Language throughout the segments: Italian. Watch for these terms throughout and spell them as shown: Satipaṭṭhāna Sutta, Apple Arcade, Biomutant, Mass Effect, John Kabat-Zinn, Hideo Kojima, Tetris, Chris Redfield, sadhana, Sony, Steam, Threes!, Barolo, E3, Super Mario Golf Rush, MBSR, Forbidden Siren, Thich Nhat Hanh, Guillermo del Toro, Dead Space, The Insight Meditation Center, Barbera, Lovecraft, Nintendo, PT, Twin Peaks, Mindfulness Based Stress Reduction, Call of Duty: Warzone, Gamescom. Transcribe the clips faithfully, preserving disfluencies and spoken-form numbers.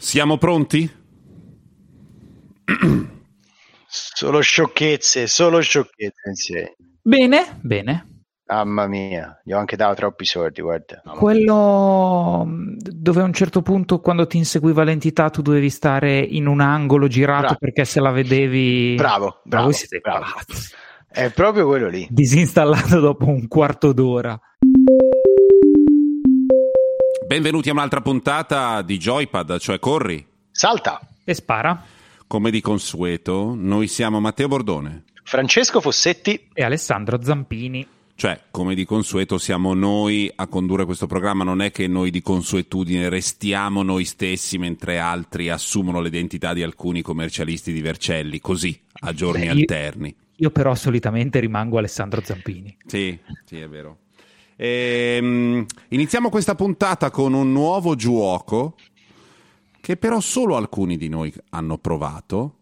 Siamo pronti? Solo sciocchezze, solo sciocchezze. Sì. Bene, bene. Mamma mia, gli ho anche dato troppi soldi, guarda. Mamma Quello mia. Dove a un certo punto, quando ti inseguiva l'entità, tu dovevi stare in un angolo girato, bravo, perché se la vedevi... Bravo, bravo, voi siete bravo. Palazzi. È proprio quello lì. Disinstallato dopo un quarto d'ora. Benvenuti a un'altra puntata di Joypad, cioè corri, salta e spara. Come di consueto, noi siamo Matteo Bordone, Francesco Fossetti e Alessandro Zampini. Cioè, come di consueto, siamo noi a condurre questo programma. Non è che noi di consuetudine restiamo noi stessi mentre altri assumono l'identità di alcuni commercialisti di Vercelli, così, a giorni Beh, alterni. Io, io però solitamente rimango Alessandro Zampini. Sì, sì, è vero. Ehm, iniziamo questa puntata con un nuovo gioco che però solo alcuni di noi hanno provato,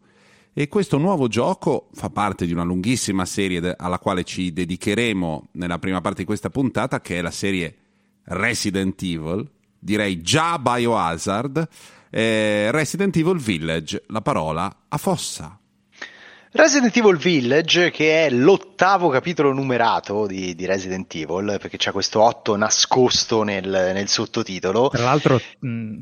e questo nuovo gioco fa parte di una lunghissima serie de- alla quale ci dedicheremo nella prima parte di questa puntata, che è la serie Resident Evil, direi già Biohazard. eh, Resident Evil Village, la parola a Fossa. Resident Evil Village, che è l'ottavo capitolo numerato di, di Resident Evil, perché c'è questo otto nascosto nel, nel sottotitolo. Tra l'altro mh,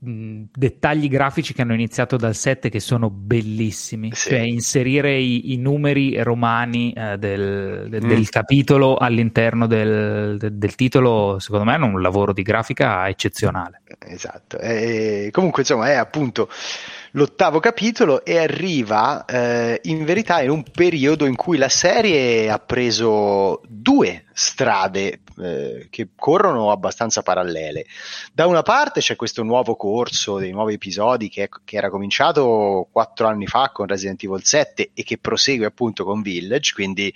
mh, dettagli grafici che hanno iniziato dal sette che sono bellissimi, sì. Cioè inserire i, i numeri romani eh, del, de, mm. del capitolo all'interno del, de, del titolo, secondo me è un lavoro di grafica eccezionale. Esatto, e comunque insomma è appunto... l'ottavo capitolo, e arriva eh, in verità in un periodo in cui la serie ha preso due strade eh, che corrono abbastanza parallele. Da una parte c'è questo nuovo corso dei nuovi episodi che, che era cominciato quattro anni fa con Resident Evil sette e che prosegue appunto con Village, quindi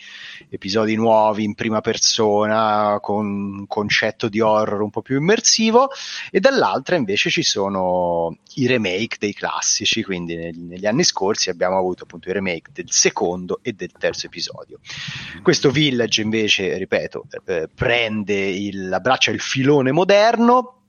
episodi nuovi in prima persona con un concetto di horror un po' più immersivo, e dall'altra invece ci sono i remake dei classici. Quindi neg- negli anni scorsi abbiamo avuto appunto i remake del secondo e del terzo episodio. Questo Village invece, ripeto, eh, prende il, abbraccia il filone moderno,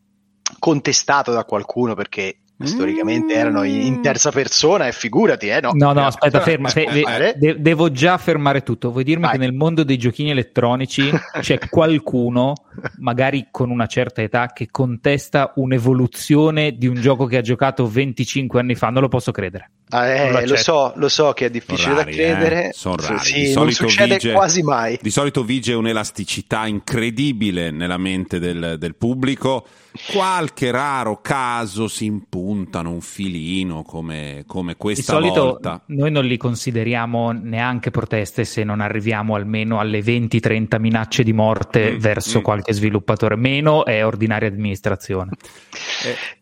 contestato da qualcuno perché storicamente erano in terza persona, e figurati eh, no, no, no aspetta ferma fe- de- devo già fermare tutto. Vuoi dirmi Vai. che nel mondo dei giochini elettronici c'è qualcuno, magari con una certa età, che contesta un'evoluzione di un gioco che ha giocato venticinque anni fa? Non lo posso credere. Ah, eh, lo so, lo so che è difficile rari, da credere, eh? Sono rari. Sì, di non succede vige, quasi mai. Di solito vige un'elasticità incredibile nella mente del, del pubblico. Qualche raro caso si impuntano un filino come, come questa volta. Di solito volta. Noi non li consideriamo neanche proteste se non arriviamo almeno alle venti trenta minacce di morte mm, verso mm. qualche sviluppatore. Meno è ordinaria amministrazione. eh.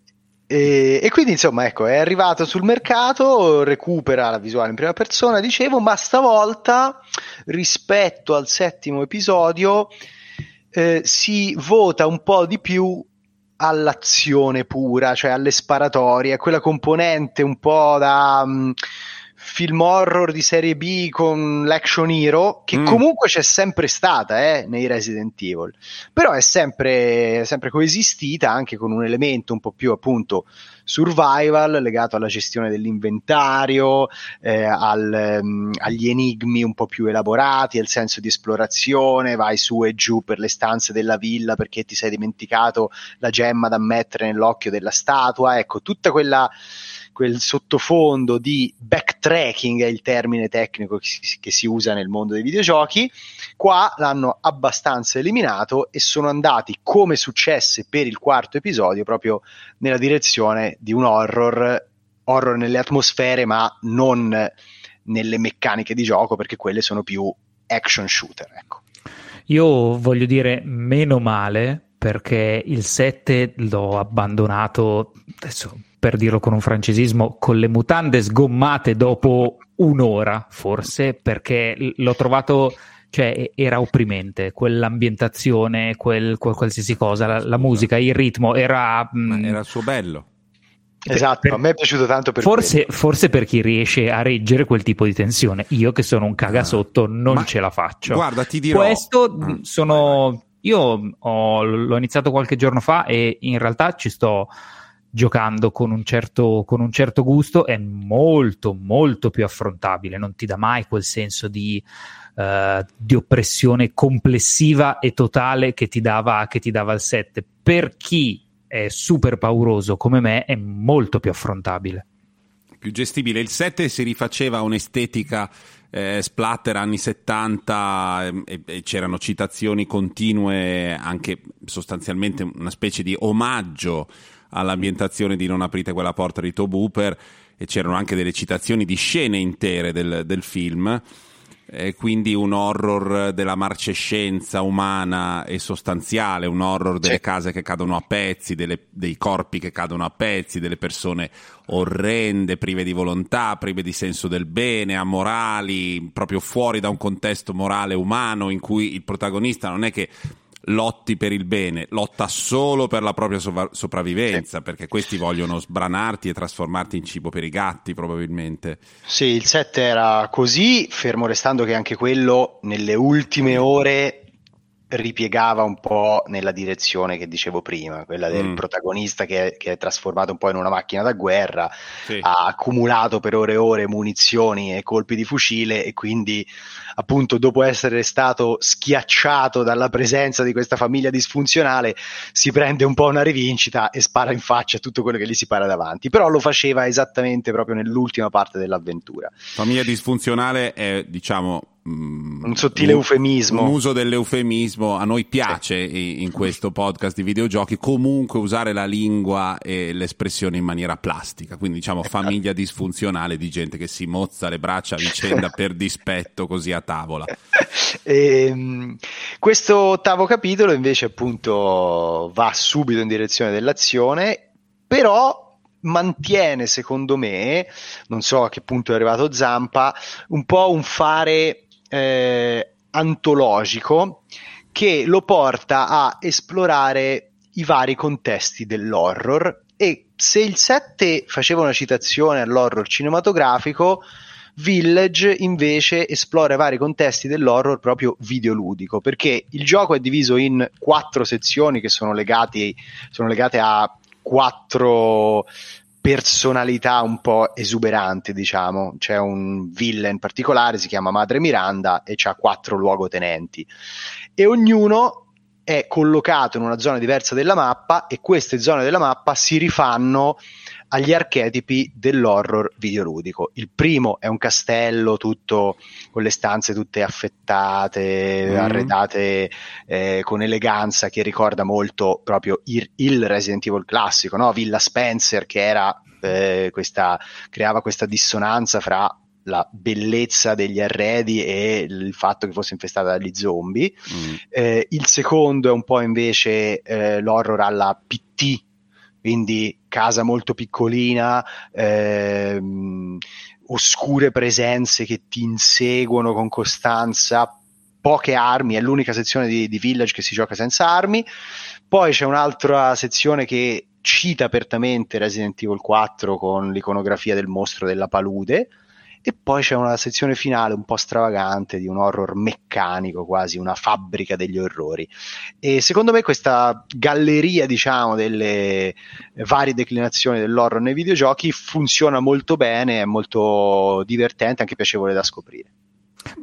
E, e quindi insomma ecco, è arrivato sul mercato, recupera la visuale in prima persona, dicevo, ma stavolta rispetto al settimo episodio eh, si vota un po' di più all'azione pura, cioè alle sparatorie, a quella componente un po' da um, film horror di serie B con l'action hero, che mm. comunque c'è sempre stata eh, nei Resident Evil, però è sempre, sempre coesistita anche con un elemento un po' più appunto survival, legato alla gestione dell'inventario, eh, al, um, agli enigmi un po' più elaborati, al senso di esplorazione, vai su e giù per le stanze della villa perché ti sei dimenticato la gemma da mettere nell'occhio della statua, ecco, tutta quella... quel sottofondo di backtracking è il termine tecnico che si, che si usa nel mondo dei videogiochi. Qua l'hanno abbastanza eliminato e sono andati, come successe per il quarto episodio, proprio nella direzione di un horror, horror nelle atmosfere ma non nelle meccaniche di gioco, perché quelle sono più action shooter, ecco. Io voglio dire meno male, perché il sette l'ho abbandonato, adesso per dirlo con un francesismo, con le mutande sgommate dopo un'ora forse, perché l'ho trovato, cioè era opprimente quell'ambientazione, quel, quel qualsiasi cosa, la, la musica, il ritmo, era... Ma era il suo bello. Esatto, per, a me è piaciuto tanto per forse, forse per chi riesce a reggere quel tipo di tensione. Io che sono un cagasotto non Ma, ce la faccio. Guarda, ti dirò... Questo ah, sono... Vai, vai. Io ho, l'ho iniziato qualche giorno fa e in realtà ci sto... giocando con un certo, con un certo gusto, è molto molto più affrontabile, non ti dà mai quel senso di Uh, di oppressione complessiva e totale che ti dava, che ti dava il sette. Per chi è super pauroso come me è molto più affrontabile, più gestibile. Il sette si rifaceva a un'estetica eh, splatter anni settanta, e, e c'erano citazioni continue, anche sostanzialmente una specie di omaggio all'ambientazione di Non aprite quella porta di Tobe Hooper, e c'erano anche delle citazioni di scene intere del, del film. E quindi un horror della marcescenza umana e sostanziale, un horror delle case che cadono a pezzi, delle, dei corpi che cadono a pezzi, delle persone orrende, prive di volontà, prive di senso del bene, amorali, proprio fuori da un contesto morale umano in cui il protagonista non è che lotti per il bene, lotta solo per la propria sovra- sopravvivenza, sì. Perché questi vogliono sbranarti e trasformarti in cibo per i gatti, probabilmente. Sì, il set era così, fermo restando che anche quello nelle ultime ore ripiegava un po' nella direzione che dicevo prima, quella del mm. protagonista che è, che è trasformato un po' in una macchina da guerra, sì. Ha accumulato per ore e ore munizioni e colpi di fucile, e quindi appunto dopo essere stato schiacciato dalla presenza di questa famiglia disfunzionale si prende un po' una rivincita e spara in faccia a tutto quello che gli si para davanti, però lo faceva esattamente proprio nell'ultima parte dell'avventura. Famiglia disfunzionale è, diciamo, un sottile eufemismo, un uso dell'eufemismo. A noi piace, sì, in questo podcast di videogiochi comunque usare la lingua e l'espressione in maniera plastica, quindi diciamo famiglia disfunzionale di gente che si mozza le braccia a vicenda per dispetto, così a tavola. E questo ottavo capitolo invece appunto va subito in direzione dell'azione, però mantiene, secondo me, non so a che punto è arrivato Zampa, un po' un fare Eh, antologico che lo porta a esplorare i vari contesti dell'horror. E se il sette faceva una citazione all'horror cinematografico, Village invece esplora i vari contesti dell'horror proprio videoludico, perché il gioco è diviso in quattro sezioni che sono legati, sono legate a quattro personalità un po' esuberante, diciamo. C'è un villain particolare, si chiama Madre Miranda, e c'ha quattro luogotenenti, e ognuno è collocato in una zona diversa della mappa, e queste zone della mappa si rifanno agli archetipi dell'horror videoludico. Il primo è un castello tutto con le stanze tutte affettate, mm-hmm. arredate eh, con eleganza, che ricorda molto proprio il, il Resident Evil classico, no? Villa Spencer, che era eh, questa creava questa dissonanza fra la bellezza degli arredi e il fatto che fosse infestata dagli zombie. Mm-hmm. Eh, il secondo è un po' invece eh, l'horror alla P T, quindi casa molto piccolina, ehm, oscure presenze che ti inseguono con costanza, poche armi, è l'unica sezione di, di Village che si gioca senza armi. Poi c'è un'altra sezione che cita apertamente Resident Evil quattro con l'iconografia del mostro della palude, e poi c'è una sezione finale un po' stravagante di un horror meccanico, quasi una fabbrica degli orrori. E secondo me questa galleria, diciamo, delle varie declinazioni dell'horror nei videogiochi funziona molto bene, è molto divertente, anche piacevole da scoprire.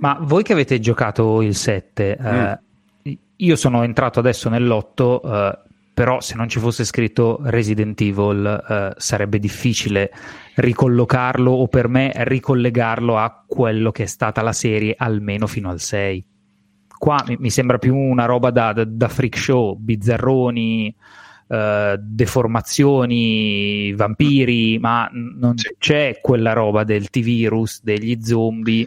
Ma voi che avete giocato il sette, mm. eh, io sono entrato adesso nell'otto, eh, però se non ci fosse scritto Resident Evil eh, sarebbe difficile ricollocarlo, o per me ricollegarlo a quello che è stata la serie almeno fino al sei. Qua mi, mi sembra più una roba da, da, da freak show, bizzarroni, eh, deformazioni, vampiri, ma non c'è quella roba del T-virus, degli zombie.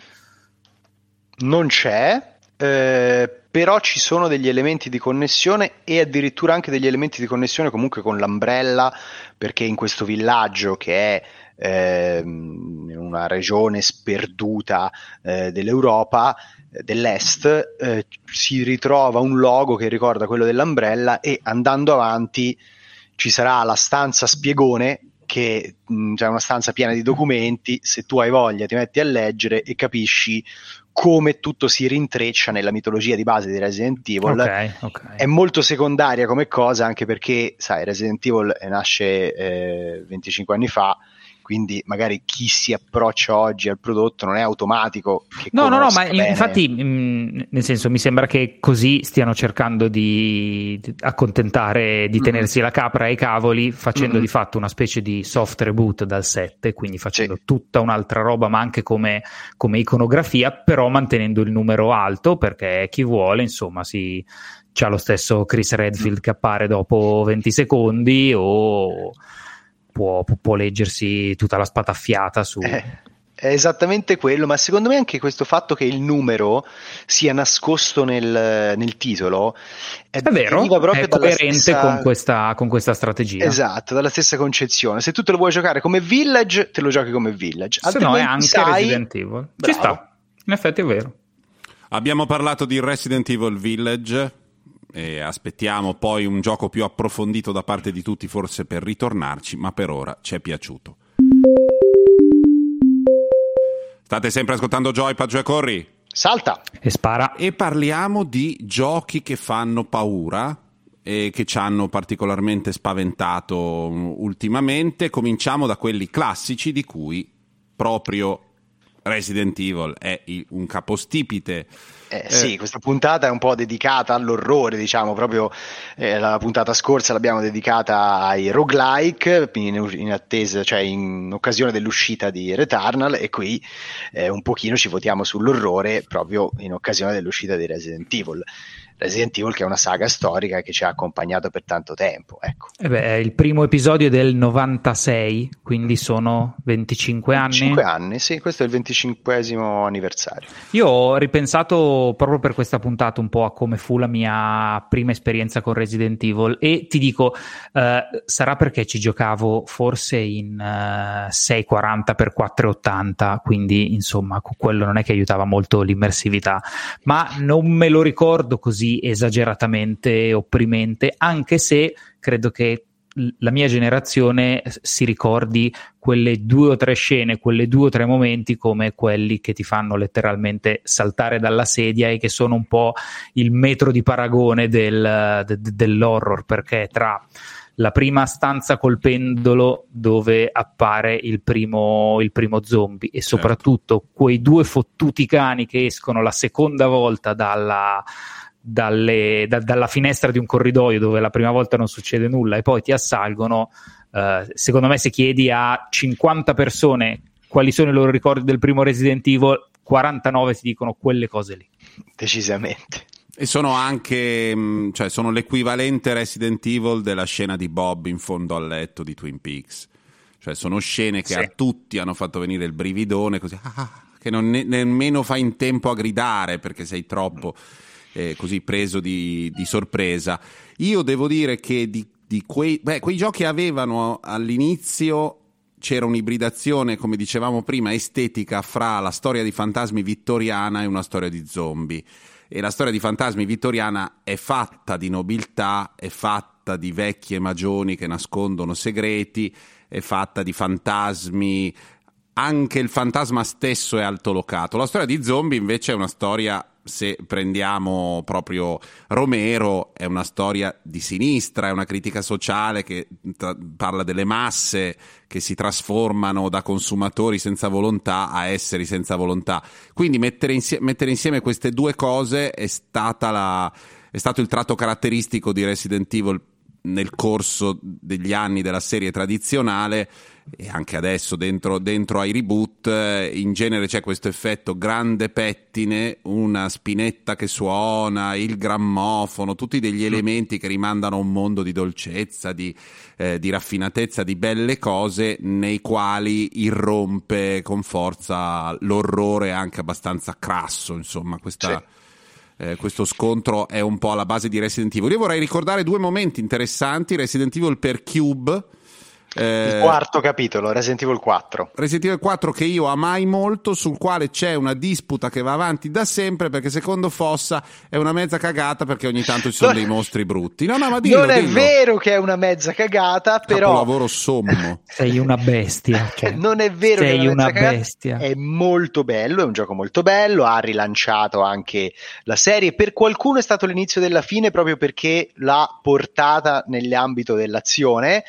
Non c'è, eh, però ci sono degli elementi di connessione, e addirittura anche degli elementi di connessione comunque con l'Umbrella, perché in questo villaggio che è in eh, una regione sperduta eh, dell'Europa eh, dell'est eh, si ritrova un logo che ricorda quello dell'Umbrella, e andando avanti ci sarà la stanza spiegone, che c'è, cioè, una stanza piena di documenti. Se tu hai voglia ti metti a leggere e capisci come tutto si rintreccia nella mitologia di base di Resident Evil. Okay, okay. È molto secondaria come cosa, anche perché, sai, Resident Evil nasce eh, venticinque anni fa, quindi magari chi si approccia oggi al prodotto non è automatico che no no no ma bene. Infatti mh, nel senso mi sembra che così stiano cercando di accontentare di mm. tenersi la capra ai cavoli, facendo mm. di fatto una specie di soft reboot dal sette, quindi facendo sì. tutta un'altra roba, ma anche come, come iconografia, però mantenendo il numero alto, perché chi vuole insomma si c'ha lo stesso Chris Redfield che appare dopo venti secondi o Può, può leggersi tutta la spataffiata su... Eh, è esattamente quello, ma secondo me anche questo fatto che il numero sia nascosto nel, nel titolo è, è vero, è coerente stessa... con, questa, con questa strategia. Esatto, dalla stessa concezione. Se tu te lo vuoi giocare come Village, te lo giochi come Village. Se no è anche sai... Resident Evil. Bravo. Ci sta, in effetti è vero. Abbiamo parlato di Resident Evil Village e aspettiamo poi un gioco più approfondito da parte di tutti, forse per ritornarci, ma per ora ci è piaciuto. State sempre ascoltando Joypad, Joy Corri, salta e spara, e parliamo di giochi che fanno paura e che ci hanno particolarmente spaventato ultimamente. Cominciamo da quelli classici, di cui proprio Resident Evil è un capostipite. Eh, sì, eh. Questa puntata è un po' dedicata all'orrore, diciamo, proprio eh, la puntata scorsa l'abbiamo dedicata ai roguelike in, in attesa, cioè in occasione dell'uscita di Returnal, e qui eh, un pochino ci votiamo sull'orrore proprio in occasione dell'uscita di Resident Evil. Resident Evil, che è una saga storica che ci ha accompagnato per tanto tempo, ecco. Eh beh, il primo episodio è del novantasei, quindi sono venticinque anni. venticinque anni, sì, questo è il venticinquesimo anniversario. Io ho ripensato proprio per questa puntata un po' a come fu la mia prima esperienza con Resident Evil, e ti dico, eh, sarà perché ci giocavo forse in eh, seicentoquaranta per quattrocentottanta, quindi insomma quello non è che aiutava molto l'immersività, ma non me lo ricordo così esageratamente opprimente, anche se credo che la mia generazione si ricordi quelle due o tre scene, quelle due o tre momenti come quelli che ti fanno letteralmente saltare dalla sedia e che sono un po' il metro di paragone del, de, dell'horror, perché tra la prima stanza col pendolo dove appare il primo, il primo zombie, e soprattutto certo. quei due fottuti cani che escono la seconda volta dalla Dalle, da, dalla finestra di un corridoio dove la prima volta non succede nulla e poi ti assalgono, eh, secondo me se chiedi a cinquanta persone quali sono i loro ricordi del primo Resident Evil, quarantanove ti dicono quelle cose lì. Decisamente. E sono anche, cioè sono l'equivalente Resident Evil della scena di Bob in fondo al letto di Twin Peaks, cioè sono scene che sì. a tutti hanno fatto venire il brividone, così ah, che non ne- nemmeno fai in tempo a gridare perché sei troppo... Eh, così preso di, di sorpresa. Io devo dire che di, di quei, beh, quei giochi avevano all'inizio, c'era un'ibridazione, come dicevamo prima, estetica fra la storia di fantasmi vittoriana e una storia di zombie, e la storia di fantasmi vittoriana è fatta di nobiltà, è fatta di vecchie magioni che nascondono segreti, è fatta di fantasmi, anche il fantasma stesso è altolocato. La storia di zombie invece è una storia, se prendiamo proprio Romero, è una storia di sinistra, è una critica sociale che tra- parla delle masse che si trasformano da consumatori senza volontà a esseri senza volontà. Quindi mettere, insie- mettere insieme queste due cose è stata la- è stato il tratto caratteristico di Resident Evil nel corso degli anni della serie tradizionale, e anche adesso dentro, dentro ai reboot in genere c'è questo effetto grande pettine, una spinetta che suona, il grammofono, tutti degli elementi che rimandano a un mondo di dolcezza, di, eh, di raffinatezza, di belle cose nei quali irrompe con forza l'orrore anche abbastanza crasso, insomma questa... Sì. Eh, questo scontro è un po' alla base di Resident Evil. Io vorrei ricordare due momenti interessanti. Resident Evil per Cube, Eh, il quarto capitolo, Resident Evil quattro. Resident Evil quattro che io amai molto, sul quale c'è una disputa che va avanti da sempre, perché secondo Fossa è una mezza cagata perché ogni tanto ci sono dei mostri brutti. No, no, ma dillo, non è dillo. Vero che è una mezza cagata, però... Capolavoro sommo. Sei una bestia. Cioè. Non è vero Sei che è una, una bestia. È molto bello, è un gioco molto bello, ha rilanciato anche la serie. Per qualcuno è stato l'inizio della fine proprio perché l'ha portata nell'ambito dell'azione.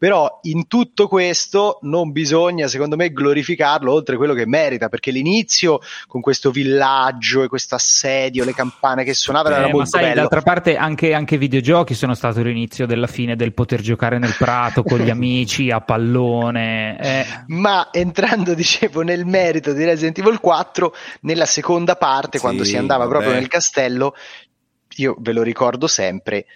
Però in tutto questo non bisogna, secondo me, glorificarlo oltre quello che merita, perché l'inizio con questo villaggio e questo assedio, le campane che suonavano, eh, era molto sai, bello. D'altra parte anche, anche i videogiochi sono stato l'inizio della fine del poter giocare nel prato con gli amici a pallone. Eh. Ma entrando, dicevo, nel merito di Resident Evil quattro, nella seconda parte, sì, quando si andava vabbè. proprio nel castello, io ve lo ricordo sempre,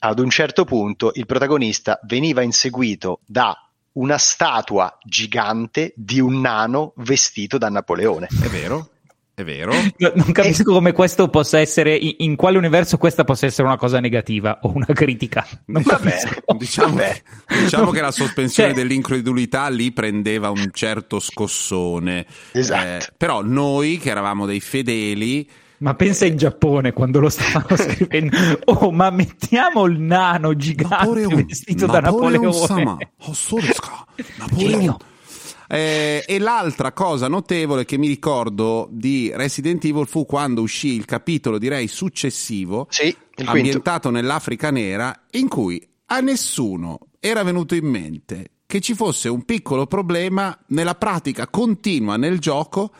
ad un certo punto il protagonista veniva inseguito da una statua gigante di un nano vestito da Napoleone. È vero? È vero? No, non capisco e... come questo possa essere, in quale universo questa possa essere una cosa negativa o una critica. Non Vabbè, diciamo, Vabbè. diciamo che la sospensione cioè... dell'incredulità lì prendeva un certo scossone. Esatto. Eh, però noi che eravamo dei fedeli... Ma pensa in Giappone quando lo stavano scrivendo, oh ma mettiamo il nano gigante vestito da Napoleone. Napoleone. Eh, e l'altra cosa notevole che mi ricordo di Resident Evil fu quando uscì il capitolo, direi successivo, sì, ambientato nell'Africa nera, in cui a nessuno era venuto in mente che ci fosse un piccolo problema nella pratica continua nel gioco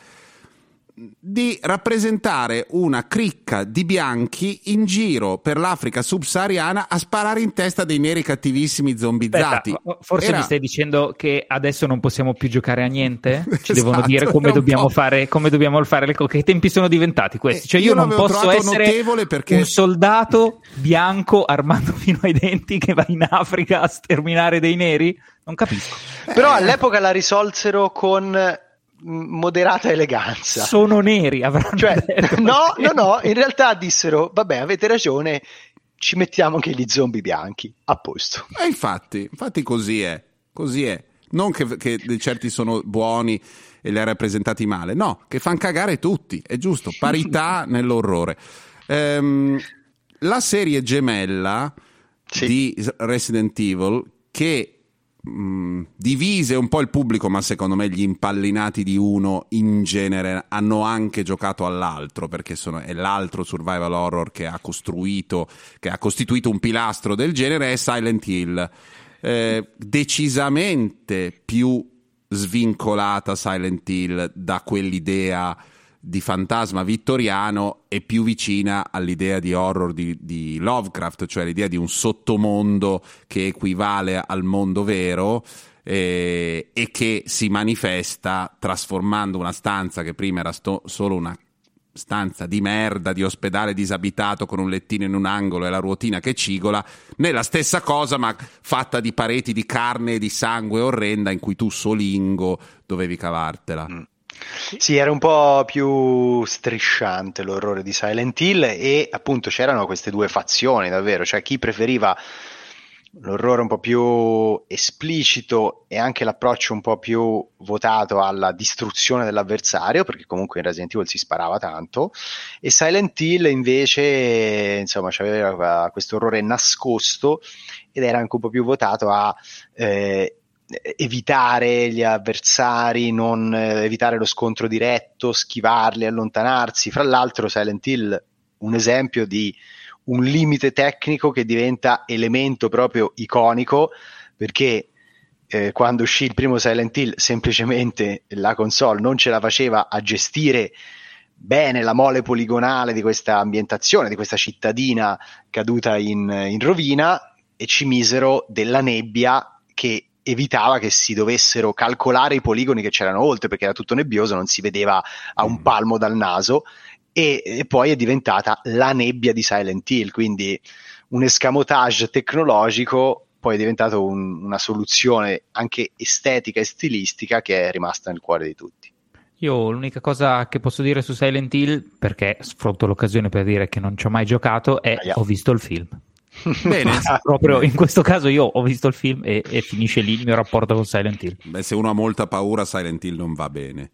di rappresentare una cricca di bianchi in giro per l'Africa subsahariana a sparare in testa dei neri cattivissimi zombizzati. Aspetta, forse Era... mi stai dicendo che adesso non possiamo più giocare a niente? Ci esatto, devono dire come dobbiamo fare, come dobbiamo fare le cose, che tempi sono diventati questi? Cioè io, io non posso essere perché... un soldato bianco armato fino ai denti che va in Africa a sterminare dei neri? Non capisco. Eh... Però all'epoca la risolsero con... moderata eleganza. Sono neri, avranno cioè, detto. No, no, no, in realtà dissero vabbè, avete ragione, ci mettiamo anche gli zombie bianchi, a posto. E infatti, infatti così è, così è. Non che, che certi sono buoni e li ha rappresentati male, no, che fan cagare tutti, è giusto, parità nell'orrore. Ehm, la serie gemella sì. di Resident Evil che divise un po' il pubblico, ma secondo me gli impallinati di uno in genere hanno anche giocato all'altro, perché sono, è l'altro survival horror che ha costruito, che ha costituito un pilastro del genere, è Silent Hill. Eh, decisamente più svincolata Silent Hill da quell'idea di fantasma vittoriano e più vicina all'idea di horror di, di Lovecraft, cioè l'idea di un sottomondo che equivale al mondo vero eh, e che si manifesta trasformando una stanza che prima era sto- solo una stanza di merda, di ospedale disabitato con un lettino in un angolo e la ruotina che cigola, nella stessa cosa ma fatta di pareti di carne e di sangue orrenda in cui tu solingo dovevi cavartela. Mm. Sì, era un po' più strisciante l'orrore di Silent Hill e appunto c'erano queste due fazioni davvero, cioè chi preferiva l'orrore un po' più esplicito e anche l'approccio un po' più votato alla distruzione dell'avversario, perché comunque in Resident Evil si sparava tanto, e Silent Hill invece insomma c'aveva questo orrore nascosto ed era anche un po' più votato a... Eh, evitare gli avversari, non eh, evitare lo scontro diretto, schivarli, allontanarsi. Fra l'altro Silent Hill, un esempio di un limite tecnico che diventa elemento proprio iconico, perché eh, quando uscì il primo Silent Hill semplicemente la console non ce la faceva a gestire bene la mole poligonale di questa ambientazione, di questa cittadina caduta in, in rovina, e ci misero della nebbia che evitava che si dovessero calcolare i poligoni che c'erano oltre, perché era tutto nebbioso, non si vedeva a un palmo dal naso, e, e poi è diventata la nebbia di Silent Hill, quindi un escamotage tecnologico, poi è diventato un, una soluzione anche estetica e stilistica che è rimasta nel cuore di tutti. Io l'unica cosa che posso dire su Silent Hill, perché sfrutto l'occasione per dire che non ci ho mai giocato, è ah, yeah. ho visto il film. Bene. Ah, proprio in questo caso io ho visto il film e, e finisce lì il mio rapporto con Silent Hill. Beh, se uno ha molta paura, Silent Hill non va bene.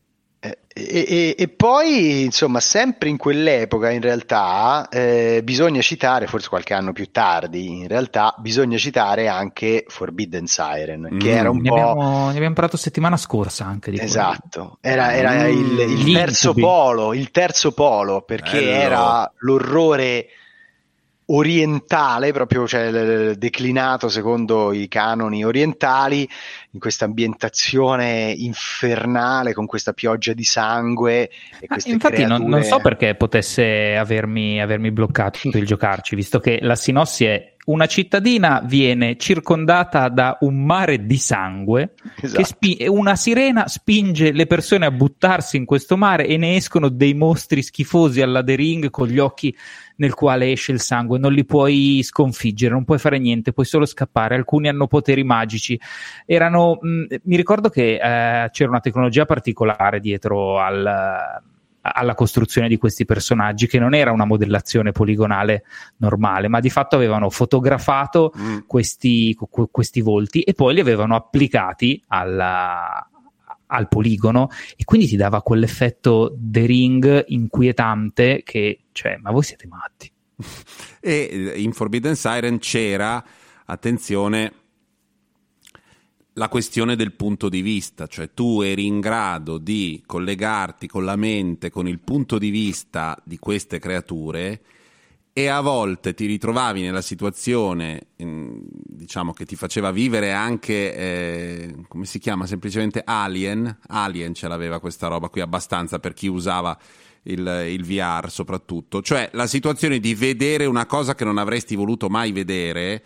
E, e, e poi insomma sempre in quell'epoca in realtà eh, bisogna citare, forse qualche anno più tardi in realtà, bisogna citare anche Forbidden Siren, mm. che era un ne po' abbiamo, ne abbiamo parlato settimana scorsa anche di esatto, era, era il, il terzo polo il terzo polo perché Bello. Era l'orrore orientale proprio, cioè declinato secondo i canoni orientali, in questa ambientazione infernale con questa pioggia di sangue e queste ah, infatti creature... non, non so perché potesse avermi, avermi bloccato il giocarci, visto che la sinossi è: una cittadina viene circondata da un mare di sangue, esatto. che spi- una sirena spinge le persone a buttarsi in questo mare e ne escono dei mostri schifosi alla The Ring con gli occhi nel quale esce il sangue. Non li puoi sconfiggere, non puoi fare niente, puoi solo scappare. Alcuni hanno poteri magici. Erano, mh, mi ricordo che eh, c'era una tecnologia particolare dietro al... alla costruzione di questi personaggi, che non era una modellazione poligonale normale, ma di fatto avevano fotografato mm. questi, qu- questi volti e poi li avevano applicati alla, al poligono, e quindi ti dava quell'effetto The Ring inquietante che, cioè, ma voi siete matti. E in Forbidden Siren c'era, attenzione, la questione del punto di vista, cioè tu eri in grado di collegarti con la mente, con il punto di vista di queste creature, e a volte ti ritrovavi nella situazione, diciamo, che ti faceva vivere anche, eh, come si chiama, semplicemente Alien. Alien ce l'aveva questa roba qui abbastanza per chi usava il, il V R soprattutto, cioè la situazione di vedere una cosa che non avresti voluto mai vedere,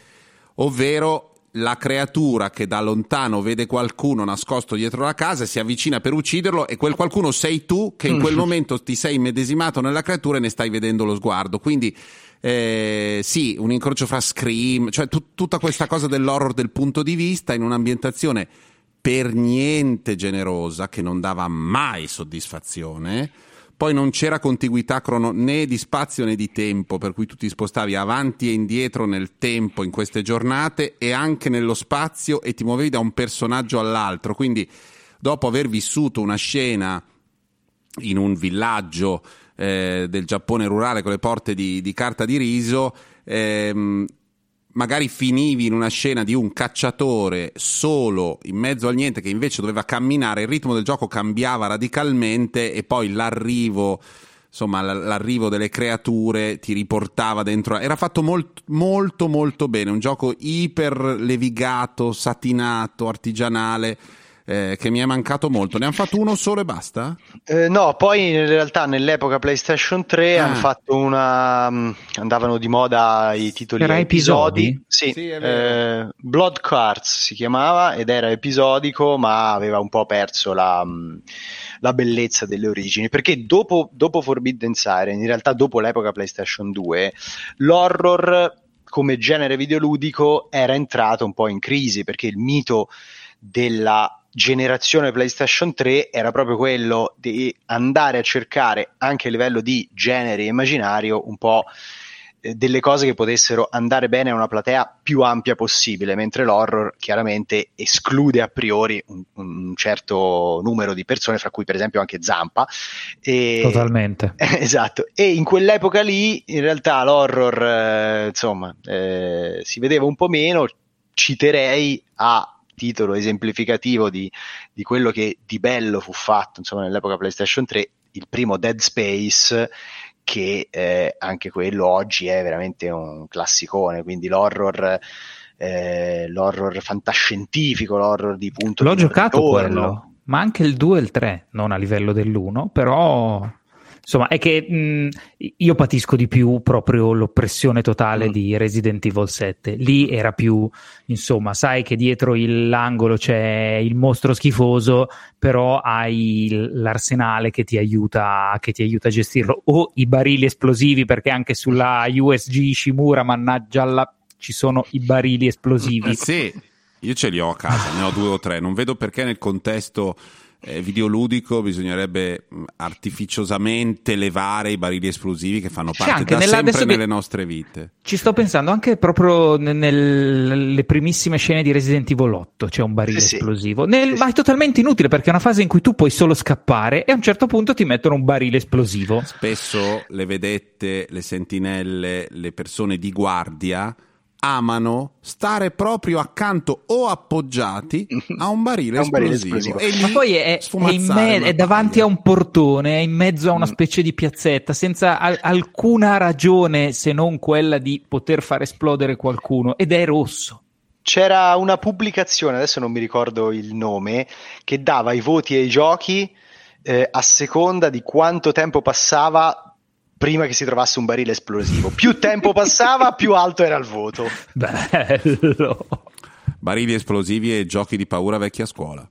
ovvero... la creatura che da lontano vede qualcuno nascosto dietro la casa, si avvicina per ucciderlo e quel qualcuno sei tu, che in quel momento ti sei immedesimato nella creatura e ne stai vedendo lo sguardo. Quindi eh, sì, un incrocio fra Scream, cioè tut- tutta questa cosa dell'horror del punto di vista in un'ambientazione per niente generosa, che non dava mai soddisfazione. Poi non c'era contiguità crono- né di spazio né di tempo, per cui tu ti spostavi avanti e indietro nel tempo in queste giornate e anche nello spazio, e ti muovevi da un personaggio all'altro. Quindi dopo aver vissuto una scena in un villaggio eh, del Giappone rurale con le porte di, di carta di riso, ehm, magari finivi in una scena di un cacciatore solo in mezzo al niente che invece doveva camminare, il ritmo del gioco cambiava radicalmente e poi l'arrivo, insomma, l'arrivo delle creature ti riportava dentro. Era fatto molto molto molto bene, un gioco iper levigato, satinato, artigianale. Eh, che mi è mancato molto. Ne hanno fatto uno solo e basta? Eh, no, poi in realtà nell'epoca PlayStation tre ah. hanno fatto una um, andavano di moda i titoli era episodi, episodi. Sì, sì, eh, Blood Cards si chiamava ed era episodico, ma aveva un po' perso la, la bellezza delle origini, perché dopo, dopo Forbidden Siren, in realtà dopo l'epoca PlayStation due, l'horror come genere videoludico era entrato un po' in crisi, perché il mito della generazione PlayStation tre era proprio quello di andare a cercare, anche a livello di genere immaginario, un po' delle cose che potessero andare bene a una platea più ampia possibile, mentre l'horror chiaramente esclude a priori un, un certo numero di persone, fra cui per esempio anche Zampa. E, totalmente. Esatto, e in quell'epoca lì in realtà l'horror eh, insomma eh, si vedeva un po' meno. Citerei a titolo esemplificativo di, di quello che di bello fu fatto insomma nell'epoca PlayStation tre, il primo Dead Space, che eh, anche quello oggi è veramente un classicone, quindi l'horror eh, l'horror fantascientifico, l'horror di punto l'ho di giocato quello, quello, ma anche il due e il tre, non a livello dell'uno, però insomma è che mh, io patisco di più proprio l'oppressione totale mm. di Resident Evil sette. Lì era più, insomma, sai che dietro il, l'angolo c'è il mostro schifoso, però hai l'arsenale che ti aiuta, che ti aiuta a gestirlo, o i barili esplosivi, perché anche sulla U S G Shimura, mannaggia, alla... ci sono i barili esplosivi. Sì, io ce li ho a casa, ne ho due o tre, non vedo perché nel contesto eh, videoludico bisognerebbe artificiosamente levare i barili esplosivi che fanno parte da nella, sempre nelle vi... nostre vite. Ci sto pensando anche proprio nelle primissime scene di Resident Evil otto c'è un barile sì, esplosivo, nel, sì, ma è totalmente inutile perché è una fase in cui tu puoi solo scappare e a un certo punto ti mettono un barile esplosivo. Spesso le vedette, le sentinelle, le persone di guardia amano stare proprio accanto o appoggiati a un barile, a un barile esplosivo, esplosivo. E ma poi è, è, in me- è davanti a un portone, è in mezzo a una specie di piazzetta senza al- alcuna ragione se non quella di poter far esplodere qualcuno, ed è rosso. C'era una pubblicazione, adesso non mi ricordo il nome, che dava i voti ai giochi eh, a seconda di quanto tempo passava prima che si trovasse un barile esplosivo. Più tempo passava, più alto era il voto. Bello. Barili esplosivi e giochi di paura vecchia scuola.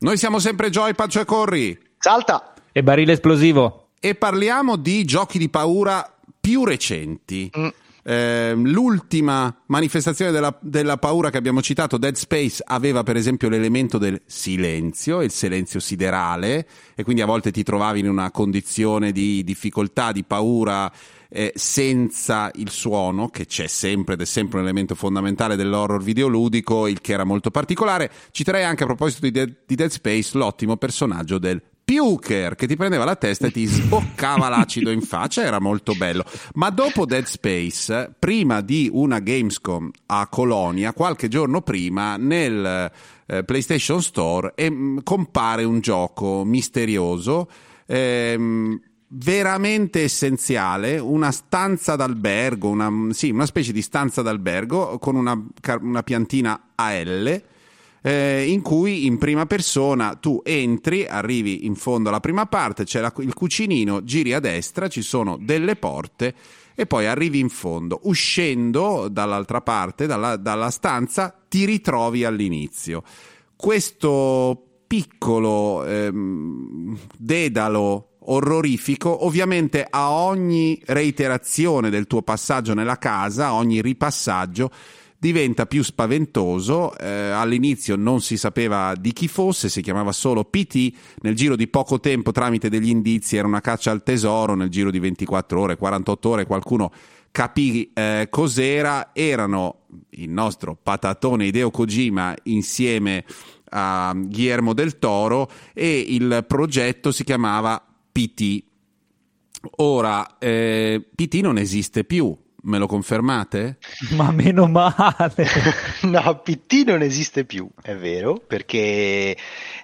Noi siamo sempre Joypad, cioè corri, salta e barile esplosivo. E parliamo di giochi di paura più recenti. Mm. Eh, l'ultima manifestazione della, della paura che abbiamo citato, Dead Space, aveva per esempio l'elemento del silenzio, il silenzio siderale, e quindi a volte ti trovavi in una condizione di difficoltà, di paura eh, senza il suono, che c'è sempre ed è sempre un elemento fondamentale dell'horror videoludico, il che era molto particolare. Citerei anche a proposito di, De- di Dead Space l'ottimo personaggio del Puker, che ti prendeva la testa e ti sboccava l'acido in faccia, era molto bello. Ma dopo Dead Space, prima di una Gamescom a Colonia, qualche giorno prima, nel eh, PlayStation Store ehm, compare un gioco misterioso, ehm, veramente essenziale, una stanza d'albergo, una, sì, una specie di stanza d'albergo con una, una piantina a L, Eh, in cui in prima persona tu entri, arrivi in fondo alla prima parte, c'è la, il cucinino, giri a destra, ci sono delle porte e poi arrivi in fondo. Uscendo dall'altra parte, dalla, dalla stanza, ti ritrovi all'inizio. Questo piccolo ehm, dedalo orrorifico, ovviamente a ogni reiterazione del tuo passaggio nella casa, a ogni ripassaggio, diventa più spaventoso. Eh, all'inizio non si sapeva di chi fosse, si chiamava solo P T. Nel giro di poco tempo, tramite degli indizi, era una caccia al tesoro. Nel giro di ventiquattro ore, quarantotto ore, qualcuno capì eh, cos'era. Erano il nostro patatone Hideo Kojima insieme a Guillermo del Toro, e il progetto si chiamava P T. Ora, eh, P T non esiste più. Me lo confermate? Ma meno male! No, P T non esiste più, è vero, perché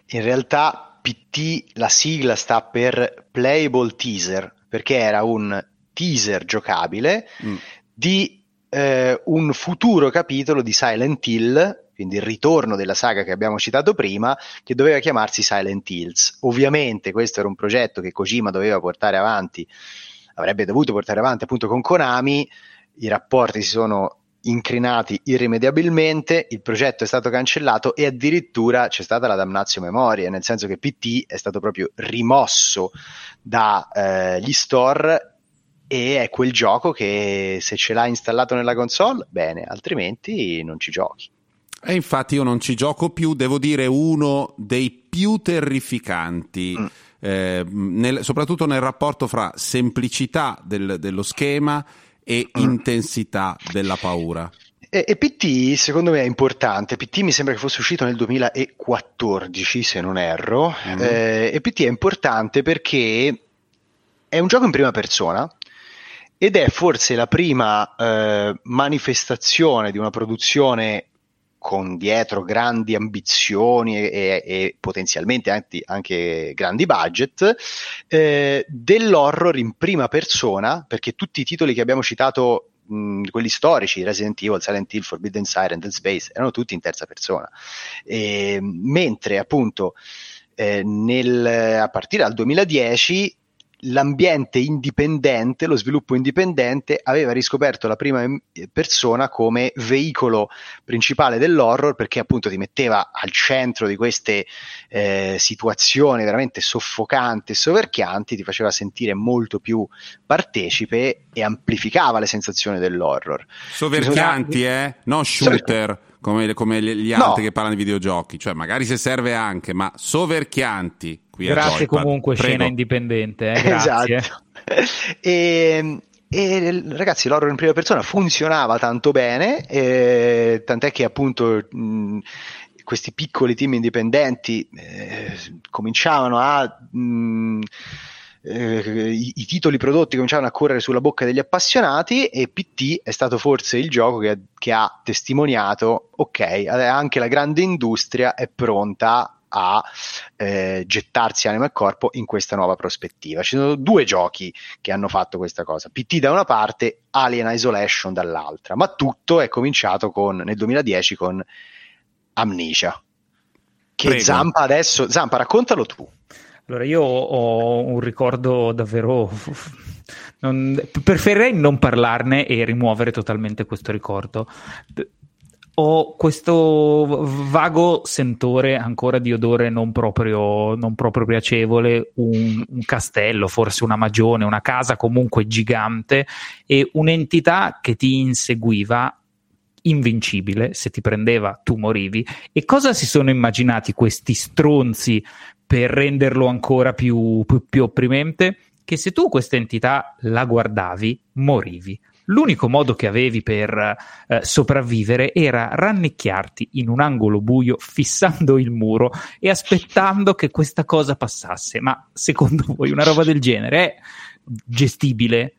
in realtà P T, la sigla sta per Playable Teaser, perché era un teaser giocabile mm. di eh, un futuro capitolo di Silent Hill, quindi il ritorno della saga che abbiamo citato prima, che doveva chiamarsi Silent Hills. Ovviamente questo era un progetto che Kojima doveva portare avanti avrebbe dovuto portare avanti appunto con Konami, i rapporti si sono incrinati irrimediabilmente, il progetto è stato cancellato e addirittura c'è stata la damnatio memoriae, nel senso che P T è stato proprio rimosso dagli eh, store, e è quel gioco che se ce l'hai installato nella console, bene, altrimenti non ci giochi. E infatti io non ci gioco più, devo dire uno dei più terrificanti, mm. eh, nel, soprattutto nel rapporto fra semplicità del, dello schema e mm. intensità della paura. E, e P T secondo me è importante. P T mi sembra che fosse uscito nel duemilaquattordici, se non erro, mm. eh, e P T è importante perché è un gioco in prima persona, ed è forse la prima eh, manifestazione di una produzione con dietro grandi ambizioni e, e potenzialmente anche, anche grandi budget, eh, dell'horror in prima persona, perché tutti i titoli che abbiamo citato, mh, quelli storici, Resident Evil, Silent Hill, Forbidden Siren, Dead Space, erano tutti in terza persona. E, mentre appunto eh, nel, a partire dal duemiladieci l'ambiente indipendente, lo sviluppo indipendente aveva riscoperto la prima persona come veicolo principale dell'horror, perché appunto ti metteva al centro di queste eh, situazioni veramente soffocanti e soverchianti, ti faceva sentire molto più partecipe e amplificava le sensazioni dell'horror. Soverchianti, sono... eh? No shooter. Sover... come, come gli altri no. che parlano di videogiochi, cioè magari se serve anche, ma soverchianti qui. Grazie comunque, Prego. Scena indipendente, eh? Grazie. Esatto. E... E ragazzi, l'horror in prima persona funzionava tanto bene, eh, tant'è che appunto mh, questi piccoli team indipendenti eh, cominciavano a... Mh, eh, i, i titoli prodotti cominciavano a correre sulla bocca degli appassionati, e P T è stato forse il gioco che, che ha testimoniato, ok, anche la grande industria è pronta a eh, gettarsi anima e corpo in questa nuova prospettiva. Ci sono due giochi che hanno fatto questa cosa, P T da una parte, Alien Isolation dall'altra, ma tutto è cominciato con, nel duemiladieci con Amnesia, che Prego. Zampa adesso, Zampa raccontalo tu. Allora, io ho un ricordo davvero... Non... preferirei non parlarne e rimuovere totalmente questo ricordo. Ho questo vago sentore ancora di odore non proprio, non proprio piacevole, un, un castello, forse una magione, una casa comunque gigante, e un'entità che ti inseguiva, invincibile, se ti prendeva tu morivi. E cosa si sono immaginati questi stronzi per renderlo ancora più, più, più opprimente? Che se tu questa entità la guardavi, morivi. L'unico modo che avevi per eh, sopravvivere era rannicchiarti in un angolo buio, fissando il muro e aspettando che questa cosa passasse. Ma secondo voi una roba del genere è gestibile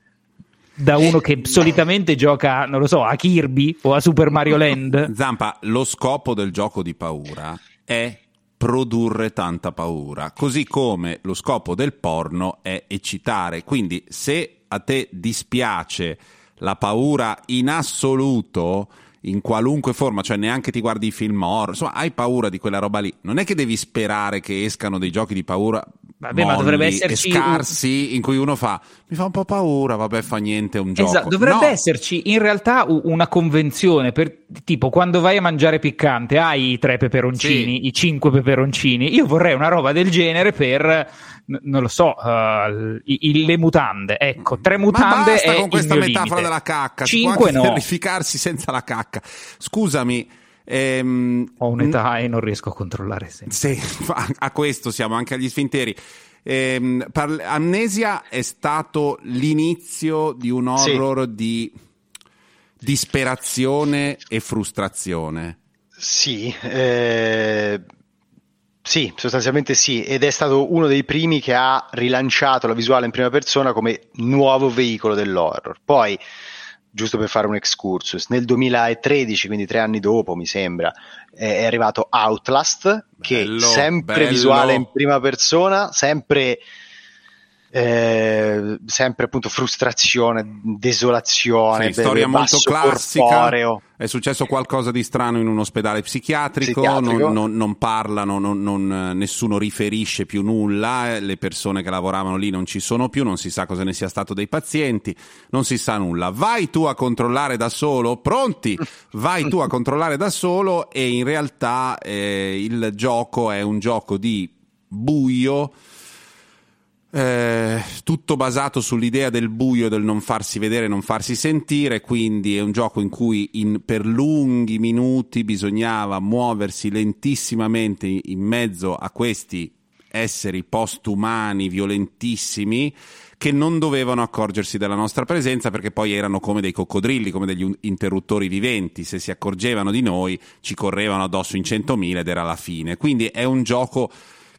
da uno che solitamente gioca, non lo so, a Kirby o a Super Mario Land? Zampa, lo scopo del gioco di paura è produrre tanta paura, così come lo scopo del porno è eccitare. Quindi se a te dispiace la paura in assoluto, in qualunque forma, cioè neanche ti guardi i film horror, insomma hai paura di quella roba lì, non è che devi sperare che escano dei giochi di paura vabbè, molli, ma dovrebbe esserci... e scarsi, in cui uno fa mi fa un po' paura, vabbè fa niente, un gioco. Esatto, dovrebbe no. esserci in realtà una convenzione per, tipo quando vai a mangiare piccante hai i tre peperoncini, sì. i cinque peperoncini. Io vorrei una roba del genere per... non lo so, uh, i, i, le mutande, ecco, tre mutande. Ma basta è con questa metafora limite. Della cacca. Cinque no. Terrificarsi senza la cacca. Scusami. Ehm, Ho un'età n- e non riesco a controllare sempre. Sì, a, a questo siamo anche agli sfinteri. Ehm, par- Amnesia è stato l'inizio di un horror sì. di disperazione e frustrazione. Sì. Eh... Sì, sostanzialmente sì, ed è stato uno dei primi che ha rilanciato la visuale in prima persona come nuovo veicolo dell'horror. Poi, giusto per fare un excursus, nel duemilatredici, quindi tre anni dopo mi sembra, è arrivato Outlast, che bello, sempre bello. Visuale in prima persona, sempre... Eh, sempre appunto frustrazione, desolazione, sì, storia molto classica corporeo. È successo qualcosa di strano in un ospedale psichiatrico, psichiatrico. Non, non, non parlano, non, non, nessuno riferisce più nulla, le persone che lavoravano lì non ci sono più, non si sa cosa ne sia stato dei pazienti, non si sa nulla, vai tu a controllare da solo, pronti, vai tu a controllare da solo, e in realtà eh, il gioco è un gioco di buio. Eh, tutto basato sull'idea del buio, del non farsi vedere, non farsi sentire, quindi è un gioco in cui in, per lunghi minuti bisognava muoversi lentissimamente in mezzo a questi esseri postumani violentissimi che non dovevano accorgersi della nostra presenza, perché poi erano come dei coccodrilli, come degli interruttori viventi, se si accorgevano di noi ci correvano addosso in centomila ed era la fine. Quindi è un gioco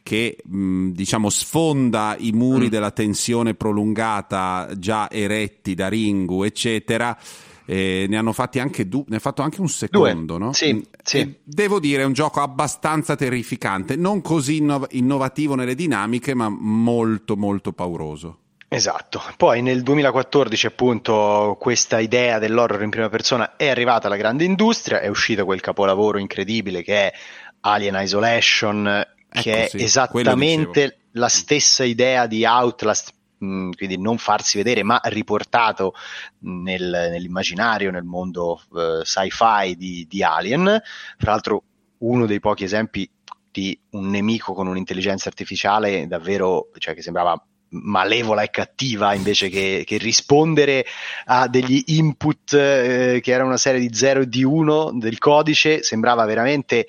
che diciamo sfonda i muri mm. della tensione prolungata già eretti da Ringu eccetera, eh, ne hanno fatti anche du- ne ha fatto anche un secondo, Due. No? Sì, sì. Devo dire è un gioco abbastanza terrificante, non così innov- innovativo nelle dinamiche, ma molto molto pauroso. Esatto, poi nel duemilaquattordici appunto questa idea dell'horror in prima persona è arrivata alla grande industria, è uscito quel capolavoro incredibile che è Alien Isolation, che ecco, sì, è esattamente la stessa idea di Outlast, mh, quindi non farsi vedere ma riportato nel, nell'immaginario, nel mondo uh, sci-fi di, di Alien, fra l'altro uno dei pochi esempi di un nemico con un'intelligenza artificiale davvero, cioè che sembrava malevola e cattiva, invece che, che rispondere a degli input eh, che era una serie di zero e di uno del codice, sembrava veramente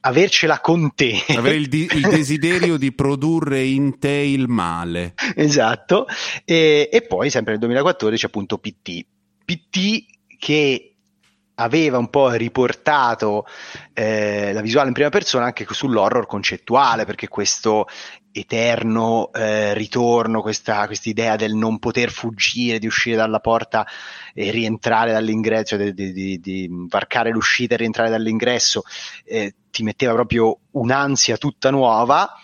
avercela con te, avere il, di- il desiderio di produrre in te il male. Esatto. E, e poi sempre nel duemilaquattordici appunto P T P T che aveva un po' riportato eh, la visuale in prima persona anche sull'horror concettuale, perché questo eterno eh, ritorno, questa idea del non poter fuggire, di uscire dalla porta e rientrare dall'ingresso, cioè di, di, di varcare l'uscita e rientrare dall'ingresso, eh, ti metteva proprio un'ansia tutta nuova.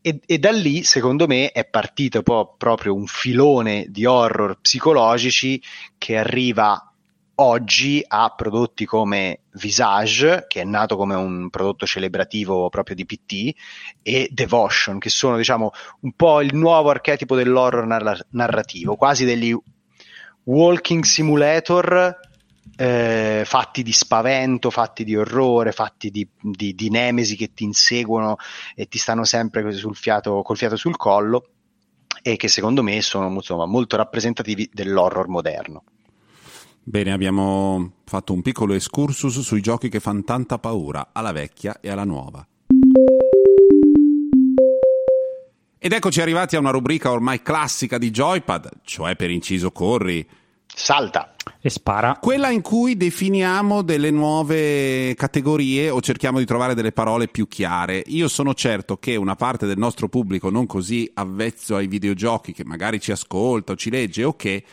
E, e da lì, secondo me, è partito po' proprio un filone di horror psicologici che arriva oggi a prodotti come Visage, che è nato come un prodotto celebrativo proprio di P T, e Devotion, che sono, diciamo, un po' il nuovo archetipo dell'horror nar- narrativo, quasi degli walking simulator eh, fatti di spavento, fatti di orrore, fatti di, di, di nemesi che ti inseguono e ti stanno sempre sul fiato, col fiato sul collo, e che secondo me sono, insomma, molto rappresentativi dell'horror moderno. Bene, abbiamo fatto un piccolo excursus sui giochi che fanno tanta paura, alla vecchia e alla nuova. Ed eccoci arrivati a una rubrica ormai classica di Joypad, cioè per inciso corri, salta e spara. Quella in cui definiamo delle nuove categorie o cerchiamo di trovare delle parole più chiare. Io sono certo che una parte del nostro pubblico non così avvezzo ai videogiochi, che magari ci ascolta o ci legge o che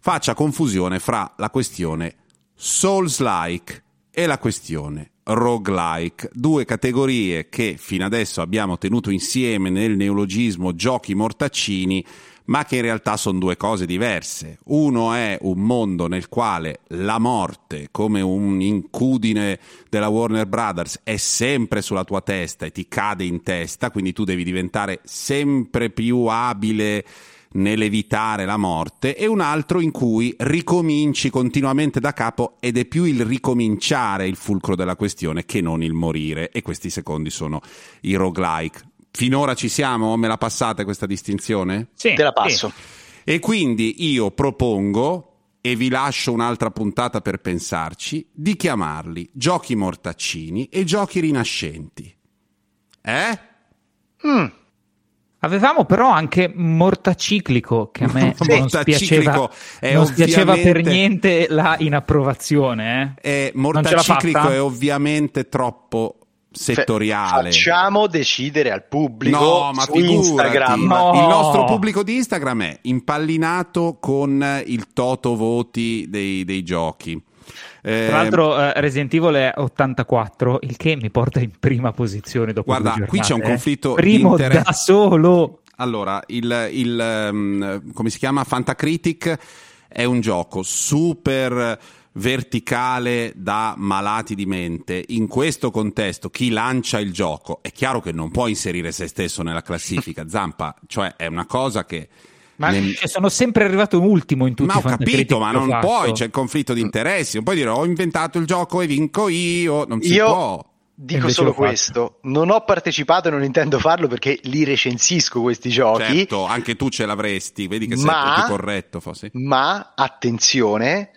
faccia confusione fra la questione Souls-like e la questione Roguelike, due categorie che fino adesso abbiamo tenuto insieme nel neologismo giochi mortaccini, ma che in realtà sono due cose diverse. Uno è un mondo nel quale la morte, come un incudine della Warner Brothers, è sempre sulla tua testa e ti cade in testa, quindi tu devi diventare sempre più abile nell'evitare la morte, e un altro in cui ricominci continuamente da capo, ed è più il ricominciare il fulcro della questione che non il morire, e questi secondi sono i roguelike. Finora ci siamo? Me la passate questa distinzione? Sì, te la passo. Sì. E quindi io propongo, e vi lascio un'altra puntata per pensarci, di chiamarli giochi mortaccini e giochi rinascenti. Eh? Mm. Avevamo però anche mortaciclico, che a me non spiaceva, non spiaceva per niente la inapprovazione. Eh? Eh, mortaciclico è ovviamente troppo settoriale. Facciamo decidere al pubblico, no, ma su figurati, Instagram. No. Il nostro pubblico di Instagram è impallinato con il toto voti dei, dei giochi. Eh, Tra l'altro eh, Resident Evil è ottantaquattro, il che mi porta in prima posizione dopo Guarda, due giornate, qui c'è un conflitto eh. Primo di interesse da solo. Allora, il, il um, come si chiama? Fantacritic è un gioco super verticale da malati di mente. In questo contesto chi lancia il gioco è chiaro che non può inserire se stesso nella classifica, Zampa, cioè è una cosa che... Ma nel... sono sempre arrivato ultimo in tutti i fantacritici. Ma ho capito, ma non fatto. Puoi, c'è il conflitto di interessi. Non puoi dire ho inventato il gioco e vinco io. Non si io può. Dico solo questo: non ho partecipato e non intendo farlo, perché li recensisco questi giochi. Certo, anche tu ce l'avresti. Vedi che ma, sei più corretto, Fossi. Ma attenzione,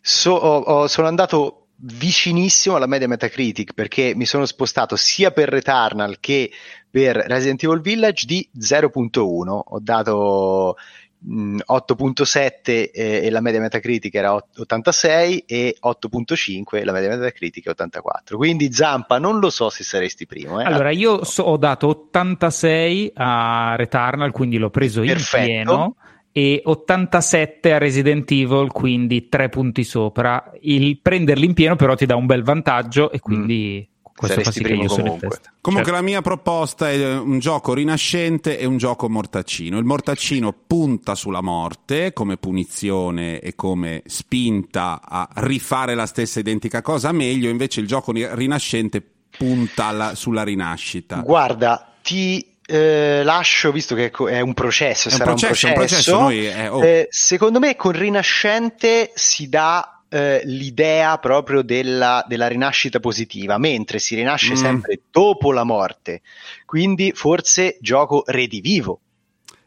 so, oh, oh, sono andato vicinissimo alla media Metacritic, perché mi sono spostato sia per Returnal che per Resident Evil Village di zero virgola uno. Ho dato mh, otto virgola sette eh, e la media Metacritic era ottantasei, e otto virgola cinque la media Metacritic è ottantaquattro. Quindi Zampa, non lo so se saresti primo. Eh? Allora, io so, ho dato ottantasei a Returnal, quindi l'ho preso perfetto, in pieno, e ottantasette a Resident Evil, quindi tre punti sopra. Il prenderli in pieno però ti dà un bel vantaggio, e quindi mm. questo fa sì che io sono in testa. Comunque certo. La mia proposta è un gioco rinascente e un gioco mortaccino. Il mortaccino punta sulla morte come punizione e come spinta a rifare la stessa identica cosa meglio, invece il gioco rinascente punta alla, sulla rinascita. Guarda, ti... Eh, lascio, visto che è un processo, è sarà un processo, un processo, un processo noi, eh, oh. eh, secondo me con rinascente si dà eh, l'idea proprio della, della rinascita positiva, mentre si rinasce mm. sempre dopo la morte, quindi forse gioco redivivo.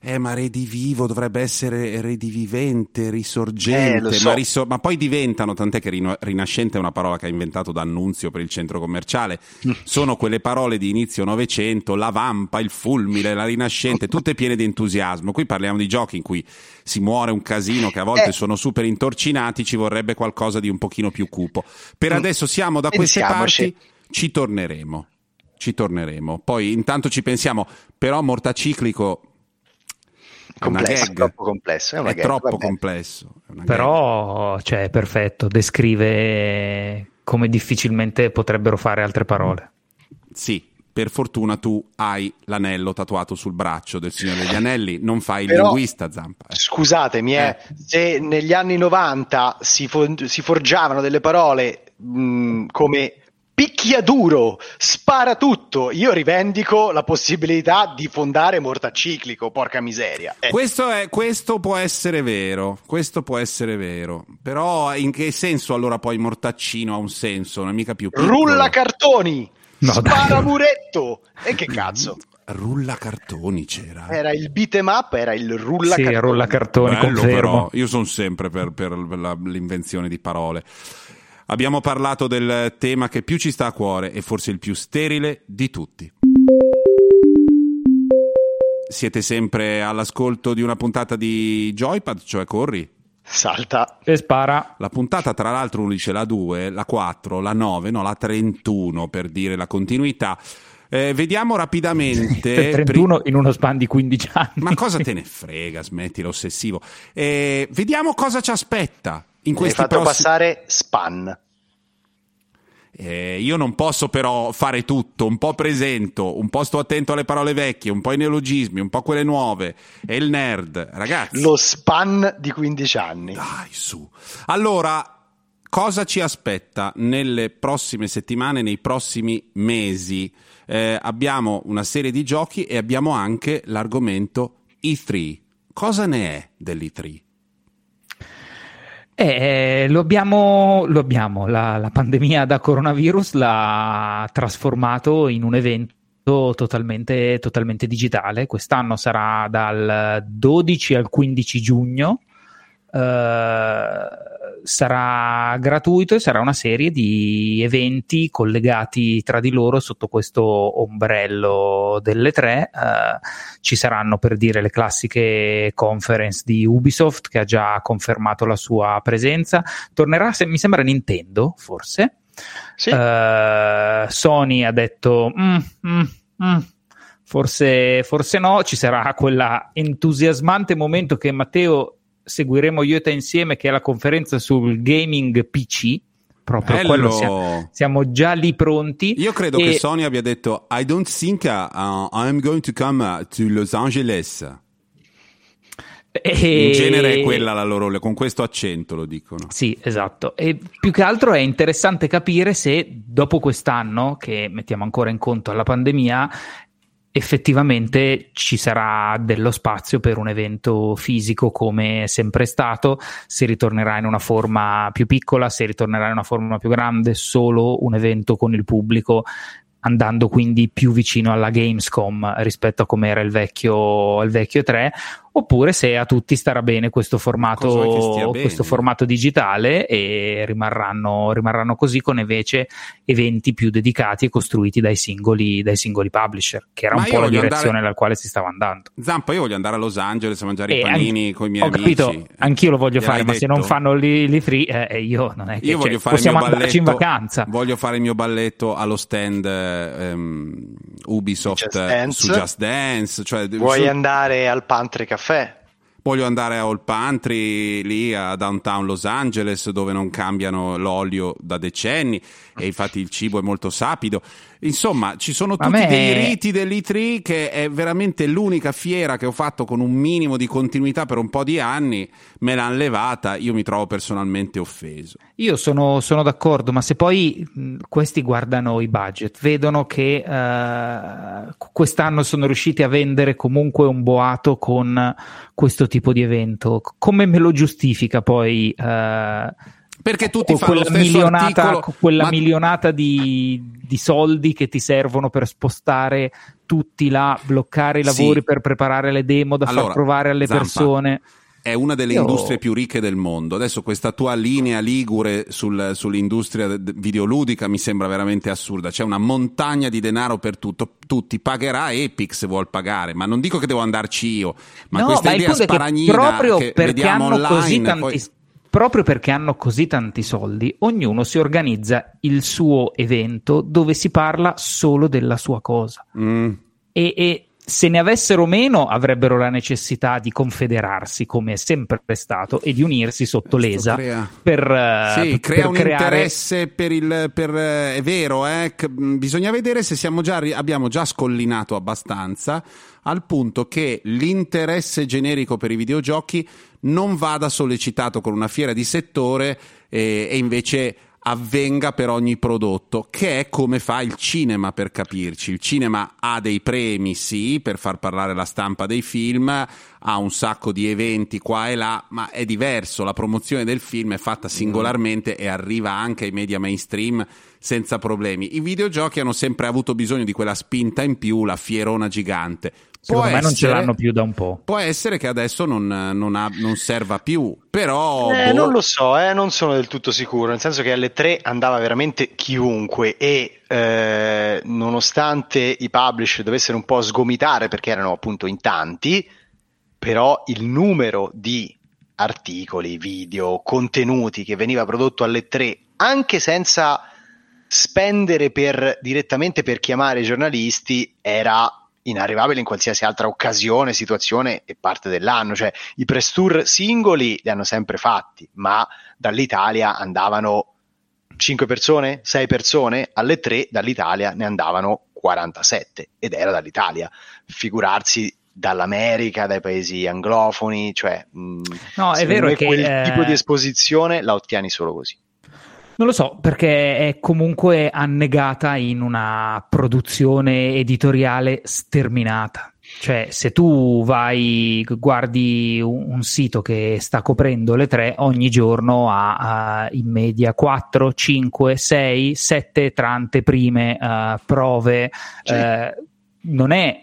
eh, ma redivivo dovrebbe essere redivivente, risorgente, eh, so. ma, riso- ma poi diventano, tant'è che rino- rinascente è una parola che ha inventato D'Annunzio per il centro commerciale, sono quelle parole di inizio Novecento, la vampa, il fulmine, la rinascente, tutte piene di entusiasmo. Qui parliamo di giochi in cui si muore un casino, che a volte eh. sono super intorcinati, ci vorrebbe qualcosa di un pochino più cupo. Per adesso siamo da queste parti, ci torneremo, ci torneremo, poi intanto ci pensiamo, però Mortaciclico... Complesso, è troppo complesso, è, una è gag, troppo complesso. È una però gag. Cioè, perfetto, descrive come difficilmente potrebbero fare altre parole. Sì, per fortuna tu hai l'anello tatuato sul braccio del Signore degli Anelli, non fai però, il linguista, Zampa. Eh. Scusatemi, eh, eh. se negli anni novanta si, for- si forgiavano delle parole mh, come... picchiaduro, spara tutto. Io rivendico la possibilità di fondare Mortaciclico, porca miseria. Eh. Questo è, questo può essere vero, questo può essere vero. Però in che senso allora poi Mortaccino ha un senso? Non è mica più piccolo. Rulla cartoni, no, spara dai. Muretto. E che cazzo? Rulla cartoni c'era. Era il beat'em up, era il rulla sì, cartoni. Rulla cartoni, bello, però. Io sono sempre per, per la, l'invenzione di parole. Abbiamo parlato del tema che più ci sta a cuore e forse il più sterile di tutti. Siete sempre all'ascolto di una puntata di Joypad, cioè corri, salta e spara. La puntata tra l'altro uno dice la due, la quattro, la nove, no la trentuno per dire la continuità. Eh, vediamo rapidamente trentuno pri- in uno span di quindici anni. Ma cosa te ne frega, smettila ossessivo. Eh, vediamo cosa ci aspetta. In hai fatto prossimi... passare span eh, io non posso però fare tutto, un po' presento, un po' sto attento alle parole vecchie, un po' i neologismi, un po' quelle nuove, e il nerd, ragazzi, lo span di quindici anni, dai su. Allora, cosa ci aspetta nelle prossime settimane, nei prossimi mesi? Eh, abbiamo una serie di giochi e abbiamo anche l'argomento E tre. Cosa ne è dell'E tre? Eh, lo abbiamo, lo abbiamo. La, la pandemia da coronavirus l'ha trasformato in un evento totalmente, totalmente digitale. Quest'anno sarà dal dodici al quindici giugno, eh, sarà gratuito e sarà una serie di eventi collegati tra di loro sotto questo ombrello delle tre. Eh, ci saranno, per dire, le classiche conference di Ubisoft, che ha già confermato la sua presenza. Tornerà, se, mi sembra, Nintendo, forse. Sì. Uh, Sony ha detto mm, mm, mm, forse, forse no. Ci sarà quella entusiasmante momento che Matteo seguiremo io e te insieme, che è la conferenza sul gaming P C. Proprio bello. Quello siamo, siamo già lì pronti. Io credo e... che Sony abbia detto I don't think uh, I'm going to come to Los Angeles. E... in genere è quella la loro, con questo accento lo dicono. Sì, esatto. E più che altro è interessante capire se dopo quest'anno, che mettiamo ancora in conto alla pandemia, effettivamente ci sarà dello spazio per un evento fisico come è sempre stato, se ritornerà in una forma più piccola, se ritornerà in una forma più grande, solo un evento con il pubblico, andando quindi più vicino alla Gamescom rispetto a come era il vecchio, il vecchio tre, oppure se a tutti starà bene questo formato, bene. questo formato digitale, e rimarranno, rimarranno così, con invece eventi più dedicati e costruiti dai singoli, dai singoli publisher, che era ma un po' la direzione andare... alla quale si stava andando. Zampa, io voglio andare a Los Angeles a mangiare eh, i panini anch... con i miei ho amici. Ho capito, anch'io lo voglio Te fare, ma detto? Se non fanno lì lì free, eh, io non è che io voglio cioè, fare possiamo il mio andarci balletto, in vacanza. Voglio fare il mio balletto allo stand ehm, Ubisoft Just Dance. Su Just Dance. Cioè, vuoi su... andare al Pantry Cafe? Caffè. Voglio andare a Old Pantry, lì a downtown Los Angeles, dove non cambiano l'olio da decenni e infatti il cibo è molto sapido. Insomma, ci sono tutti me... dei riti dell'E tre, che è veramente l'unica fiera che ho fatto con un minimo di continuità per un po' di anni, me l'hanno levata, io mi trovo personalmente offeso. Io sono, sono d'accordo, ma se poi mh, questi guardano i budget, vedono che uh, quest'anno sono riusciti a vendere comunque un boato con questo tipo di evento, come me lo giustifica poi uh, perché tutti fanno lo stesso milionata, articolo quella ma... milionata di, di soldi che ti servono per spostare tutti là, bloccare i lavori sì. per preparare le demo da allora, far provare alle Zampa. persone. È una delle Io... industrie più ricche del mondo. Adesso questa tua linea ligure sul, sull'industria videoludica mi sembra veramente assurda. C'è una montagna di denaro per tutto. Tutti pagherà Epic se vuol pagare, ma non dico che devo andarci io, ma no, questa ma idea sparagnina che proprio che perché hanno online, così tanti poi... Proprio perché hanno così tanti soldi, ognuno si organizza il suo evento dove si parla solo della sua cosa. Mm. E, e se ne avessero meno avrebbero la necessità di confederarsi, come è sempre stato, e di unirsi sotto l'ESA crea... per, sì, per crea per un creare... interesse per il per, è vero, eh? Bisogna vedere se siamo già abbiamo già scollinato abbastanza al punto che l'interesse generico per i videogiochi non vada sollecitato con una fiera di settore e, e invece avvenga per ogni prodotto, che è come fa il cinema, per capirci. Il cinema ha dei premi, sì, per far parlare la stampa dei film, ha un sacco di eventi qua e là, ma è diverso. La promozione del film è fatta singolarmente e arriva anche ai media mainstream senza problemi. I videogiochi hanno sempre avuto bisogno di quella spinta in più, la fierona gigante. Secondo può me non essere, ce l'hanno più da un po'. Può essere che adesso non, non, ha, non serva più, però... Eh, boh. Non lo so, eh, non sono del tutto sicuro, nel senso che alle tre andava veramente chiunque e eh, nonostante i publisher dovessero un po' sgomitare perché erano appunto in tanti, però il numero di articoli, video, contenuti che veniva prodotto alle tre, anche senza spendere per, direttamente per chiamare i giornalisti, era... inarrivabile in qualsiasi altra occasione, situazione e parte dell'anno. Cioè i press tour singoli li hanno sempre fatti, ma dall'Italia andavano cinque persone, sei persone, alle tre dall'Italia ne andavano quarantasette ed era dall'Italia, figurarsi dall'America, dai paesi anglofoni, cioè mh, no, è vero che quel eh... tipo di esposizione la ottieni solo così. Non lo so, perché è comunque annegata in una produzione editoriale sterminata. Cioè, se tu vai, guardi un, un sito che sta coprendo le tre, ogni giorno ha uh, in media quattro, cinque, sei, sette tra anteprime, uh, prove. Sì. Uh, non è...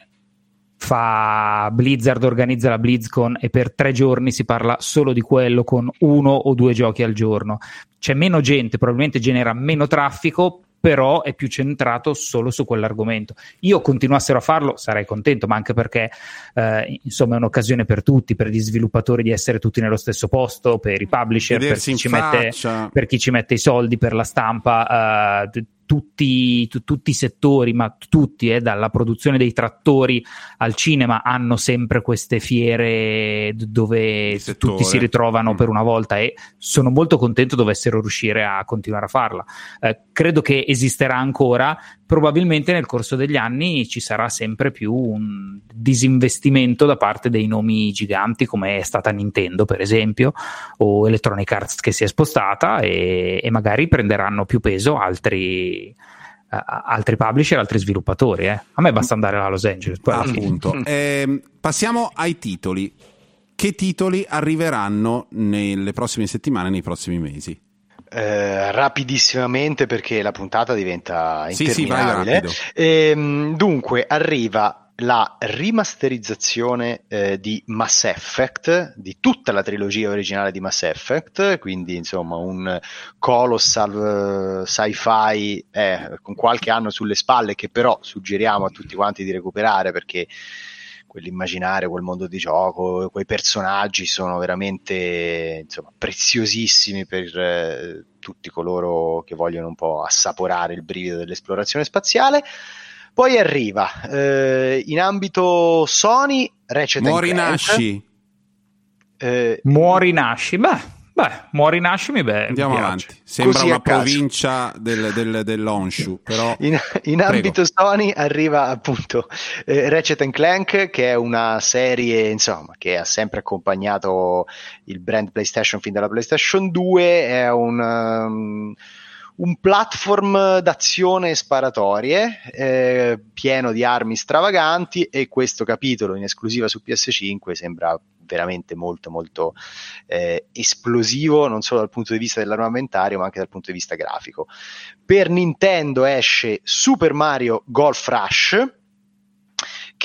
fa Blizzard, organizza la BlizzCon e per tre giorni si parla solo di quello con uno o due giochi al giorno. C'è meno gente, probabilmente genera meno traffico, però è più centrato solo su quell'argomento. Io continuassero a farlo sarei contento, ma anche perché eh, insomma è un'occasione per tutti, per gli sviluppatori di essere tutti nello stesso posto, per i publisher, per chi, ci mette, per chi ci mette i soldi, per la stampa, eh, Tutti, t- tutti i settori, ma tutti, eh, dalla produzione dei trattori al cinema, hanno sempre queste fiere d- dove tutti si ritrovano mm. per una volta, e sono molto contento dovessero riuscire a continuare a farla. Eh, credo che esisterà ancora, probabilmente nel corso degli anni ci sarà sempre più un disinvestimento da parte dei nomi giganti come è stata Nintendo per esempio, o Electronic Arts che si è spostata, e, e magari prenderanno più peso altri altri publisher, altri sviluppatori. eh. A me basta andare a Los Angeles. Ah, appunto. Eh, passiamo ai titoli. Che titoli arriveranno nelle prossime settimane, nei prossimi mesi? Eh, rapidissimamente, perché la puntata diventa interminabile. Sì, sì, eh, dunque arriva la rimasterizzazione eh, di Mass Effect, di tutta la trilogia originale di Mass Effect, quindi insomma un colossal uh, sci-fi eh, con qualche anno sulle spalle, che però suggeriamo a tutti quanti di recuperare, perché quell'immaginario, quel mondo di gioco, quei personaggi sono veramente insomma preziosissimi per eh, tutti coloro che vogliono un po' assaporare il brivido dell'esplorazione spaziale. Poi arriva eh, in ambito Sony Ratchet and Clank. Muori nasci. Eh, muori nasci. Beh, beh, muori nasci mi beh. Andiamo mi avanti. Sembra così una provincia del, del, dell'Honshu, però in, in ambito Sony arriva appunto eh, Ratchet and Clank, che è una serie, insomma, che ha sempre accompagnato il brand PlayStation fin dalla PlayStation due, è un um, un platform d'azione sparatorie eh, pieno di armi stravaganti, e questo capitolo in esclusiva su P S cinque sembra veramente molto molto eh, esplosivo, non solo dal punto di vista dell'armamentario ma anche dal punto di vista grafico. Per Nintendo esce Super Mario Golf Rush,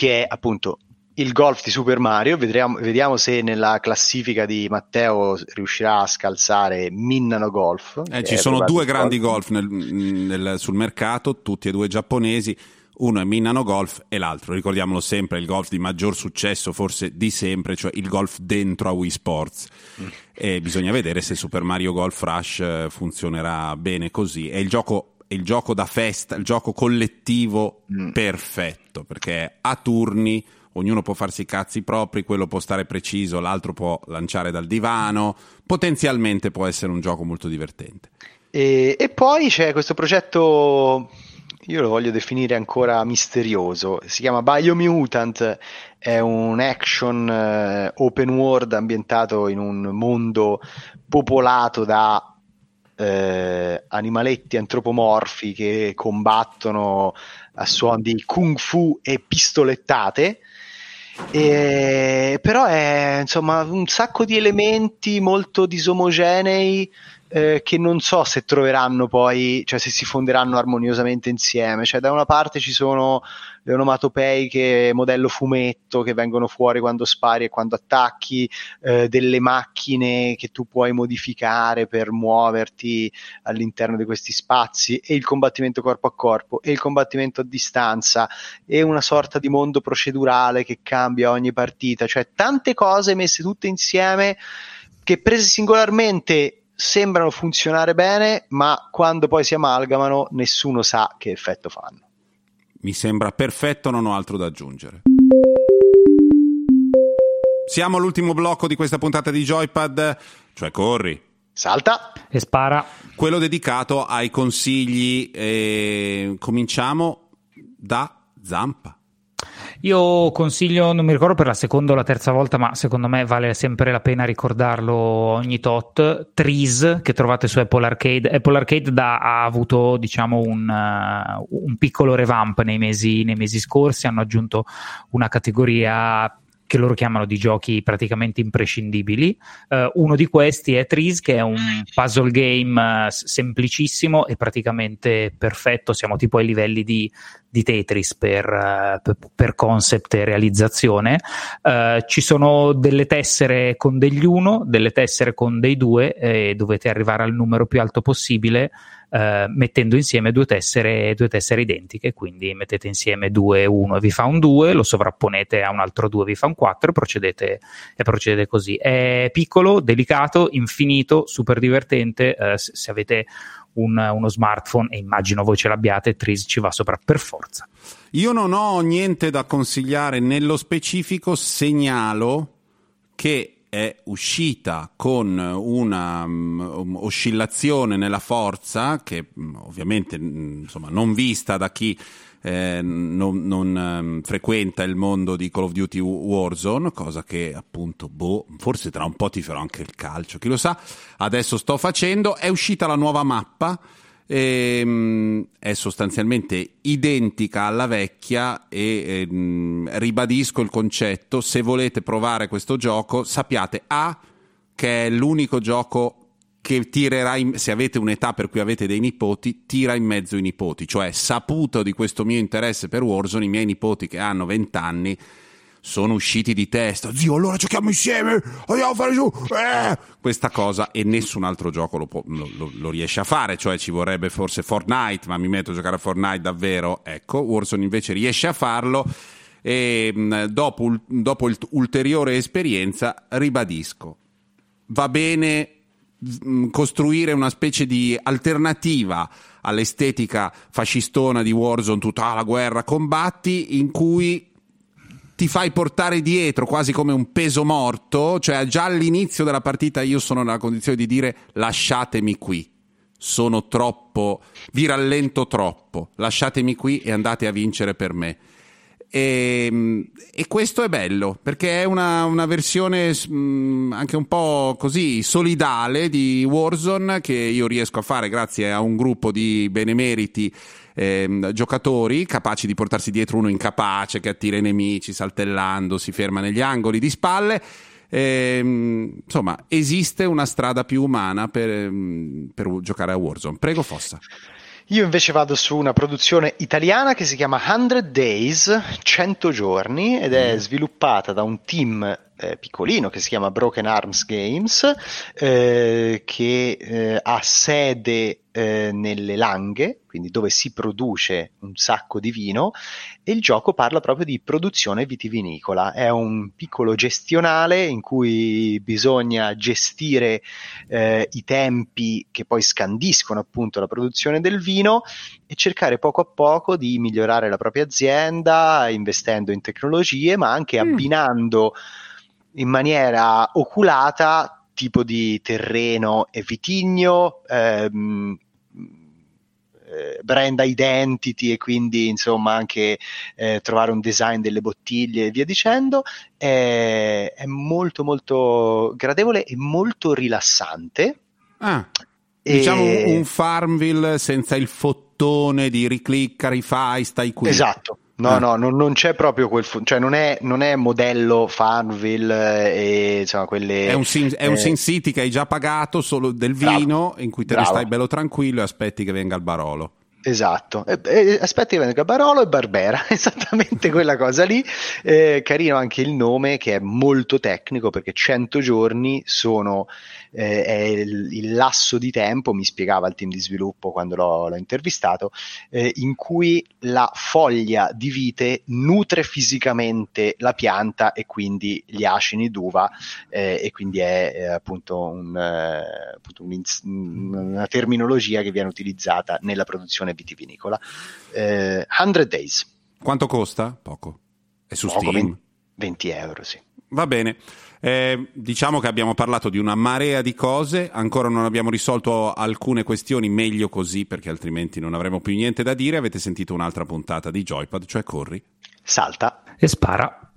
che è appunto il golf di Super Mario. Vedremo, vediamo se nella classifica di Matteo riuscirà a scalzare Minna no Golf. Eh, ci sono due grandi golf nel, nel, sul mercato, tutti e due giapponesi. Uno è Minna no Golf e l'altro, ricordiamolo sempre, il golf di maggior successo forse di sempre, cioè il golf dentro a Wii Sports. Mm. E bisogna vedere se Super Mario Golf Rush funzionerà bene così. È il gioco, è il gioco da festa, il gioco collettivo mm. perfetto, perché a turni ognuno può farsi i cazzi propri, quello può stare preciso, l'altro può lanciare dal divano. Potenzialmente può essere un gioco molto divertente. E, e poi c'è questo progetto... Io lo voglio definire ancora misterioso. Si chiama Biomutant, è un action open world ambientato in un mondo popolato da eh, animaletti antropomorfi che combattono a suon di kung fu e pistolettate. E, però è insomma un sacco di elementi molto disomogenei eh, che non so se troveranno poi, cioè se si fonderanno armoniosamente insieme. Cioè da una parte ci sono le onomatopeiche modello fumetto che vengono fuori quando spari e quando attacchi, eh, delle macchine che tu puoi modificare per muoverti all'interno di questi spazi, e il combattimento corpo a corpo e il combattimento a distanza e una sorta di mondo procedurale che cambia ogni partita. Cioè tante cose messe tutte insieme che prese singolarmente sembrano funzionare bene, ma quando poi si amalgamano nessuno sa che effetto fanno. Mi sembra perfetto, non ho altro da aggiungere. Siamo all'ultimo blocco di questa puntata di Joypad, cioè corri, salta e spara, quello dedicato ai consigli. E cominciamo da Zampa. Io consiglio, non mi ricordo per la seconda o la terza volta, ma secondo me vale sempre la pena ricordarlo ogni tot, Threes, che trovate su Apple Arcade. Apple Arcade da, ha avuto diciamo un, uh, un piccolo revamp nei mesi, nei mesi scorsi. Hanno aggiunto una categoria che loro chiamano di giochi praticamente imprescindibili. Uh, uno di questi è Threes, che è un puzzle game uh, semplicissimo e praticamente perfetto. Siamo tipo ai livelli di, di Tetris per, uh, per concept e realizzazione. Uh, ci sono delle tessere con degli uno, delle tessere con dei due, e dovete arrivare al numero più alto possibile Uh, mettendo insieme due tessere due tessere identiche. Quindi mettete insieme due uno e vi fa un due, lo sovrapponete a un altro due, vi fa un quattro, procedete e procedete così. È piccolo, delicato, infinito, super divertente. Uh, se avete un, uno smartphone, e immagino voi ce l'abbiate, Threes ci va sopra per forza. Io non ho niente da consigliare nello specifico, segnalo che è uscita con una um, oscillazione nella forza che ovviamente insomma non vista da chi eh, non, non um, frequenta il mondo di Call of Duty Warzone, cosa che appunto boh, forse tra un po' ti farò anche il calcio, chi lo sa, adesso sto facendo. È uscita la nuova mappa, ehm, è sostanzialmente identica alla vecchia e ehm, ribadisco il concetto: se volete provare questo gioco sappiate A, che è l'unico gioco che tirerà in, se avete un'età per cui avete dei nipoti, tira in mezzo i nipoti. Cioè, saputo di questo mio interesse per Warzone, i miei nipoti che hanno venti anni sono usciti di testa: zio, allora giochiamo insieme, andiamo a fare giù eh! questa cosa, e nessun altro gioco lo, può, lo, lo, lo riesce a fare. Cioè ci vorrebbe forse Fortnite, ma mi metto a giocare a Fortnite davvero. Ecco, Warzone invece riesce a farlo, e mh, dopo, ul, dopo il, ulteriore esperienza, ribadisco, va bene mh, costruire una specie di alternativa all'estetica fascistona di Warzone, tutta la guerra, combatti, in cui ti fai portare dietro quasi come un peso morto. Cioè già all'inizio della partita io sono nella condizione di dire: lasciatemi qui, sono troppo, vi rallento troppo, lasciatemi qui e andate a vincere per me. E, e questo è bello, perché è una, una versione mh, anche un po' così solidale di Warzone, che io riesco a fare grazie a un gruppo di benemeriti Eh, giocatori capaci di portarsi dietro uno incapace che attira i nemici saltellando, si ferma negli angoli di spalle. Eh, insomma, esiste una strada più umana per, per giocare a Warzone. Prego, Fossa. Io invece vado su una produzione italiana che si chiama one hundred days, cento giorni, ed è sviluppata da un team eh, piccolino che si chiama Broken Arms Games, eh, che eh, ha sede eh, nelle Langhe, quindi dove si produce un sacco di vino, e il gioco parla proprio di produzione vitivinicola. È un piccolo gestionale in cui bisogna gestire eh, i tempi che poi scandiscono appunto la produzione del vino e cercare poco a poco di migliorare la propria azienda investendo in tecnologie, ma anche mm. abbinando in maniera oculata tipo di terreno e vitigno, ehm, brand identity, e quindi insomma anche eh, trovare un design delle bottiglie e via dicendo. È, è molto molto gradevole e molto rilassante. Ah, e... diciamo un Farmville senza il fottone di riclicca, rifai, stai qui. Esatto. No, ah. no, non, non c'è proprio quel, fu- cioè non è, non è modello Farmville e insomma quelle. È un Sin, è eh, un Sin City che hai già pagato solo del vino, bravo, in cui te bravo. ne stai bello tranquillo e aspetti che venga il Barolo. Esatto, e, e, aspetti che venga Barolo e Barbera, esattamente quella cosa lì. Eh, carino anche il nome, che è molto tecnico, perché cento giorni sono eh, è il, il lasso di tempo, mi spiegava il team di sviluppo quando l'ho, l'ho intervistato, eh, in cui la foglia di vite nutre fisicamente la pianta e quindi gli acini d'uva, eh, e quindi è eh, appunto, un, eh, appunto un, una terminologia che viene utilizzata nella produzione vitivinicola. eh, one hundred days. Quanto costa? Poco. È su Poco, Steam. venti euro, sì. Va bene. Eh, diciamo che abbiamo parlato di una marea di cose, ancora non abbiamo risolto alcune questioni, meglio così perché altrimenti non avremo più niente da dire. Avete sentito un'altra puntata di Joypad, cioè corri, salta e spara.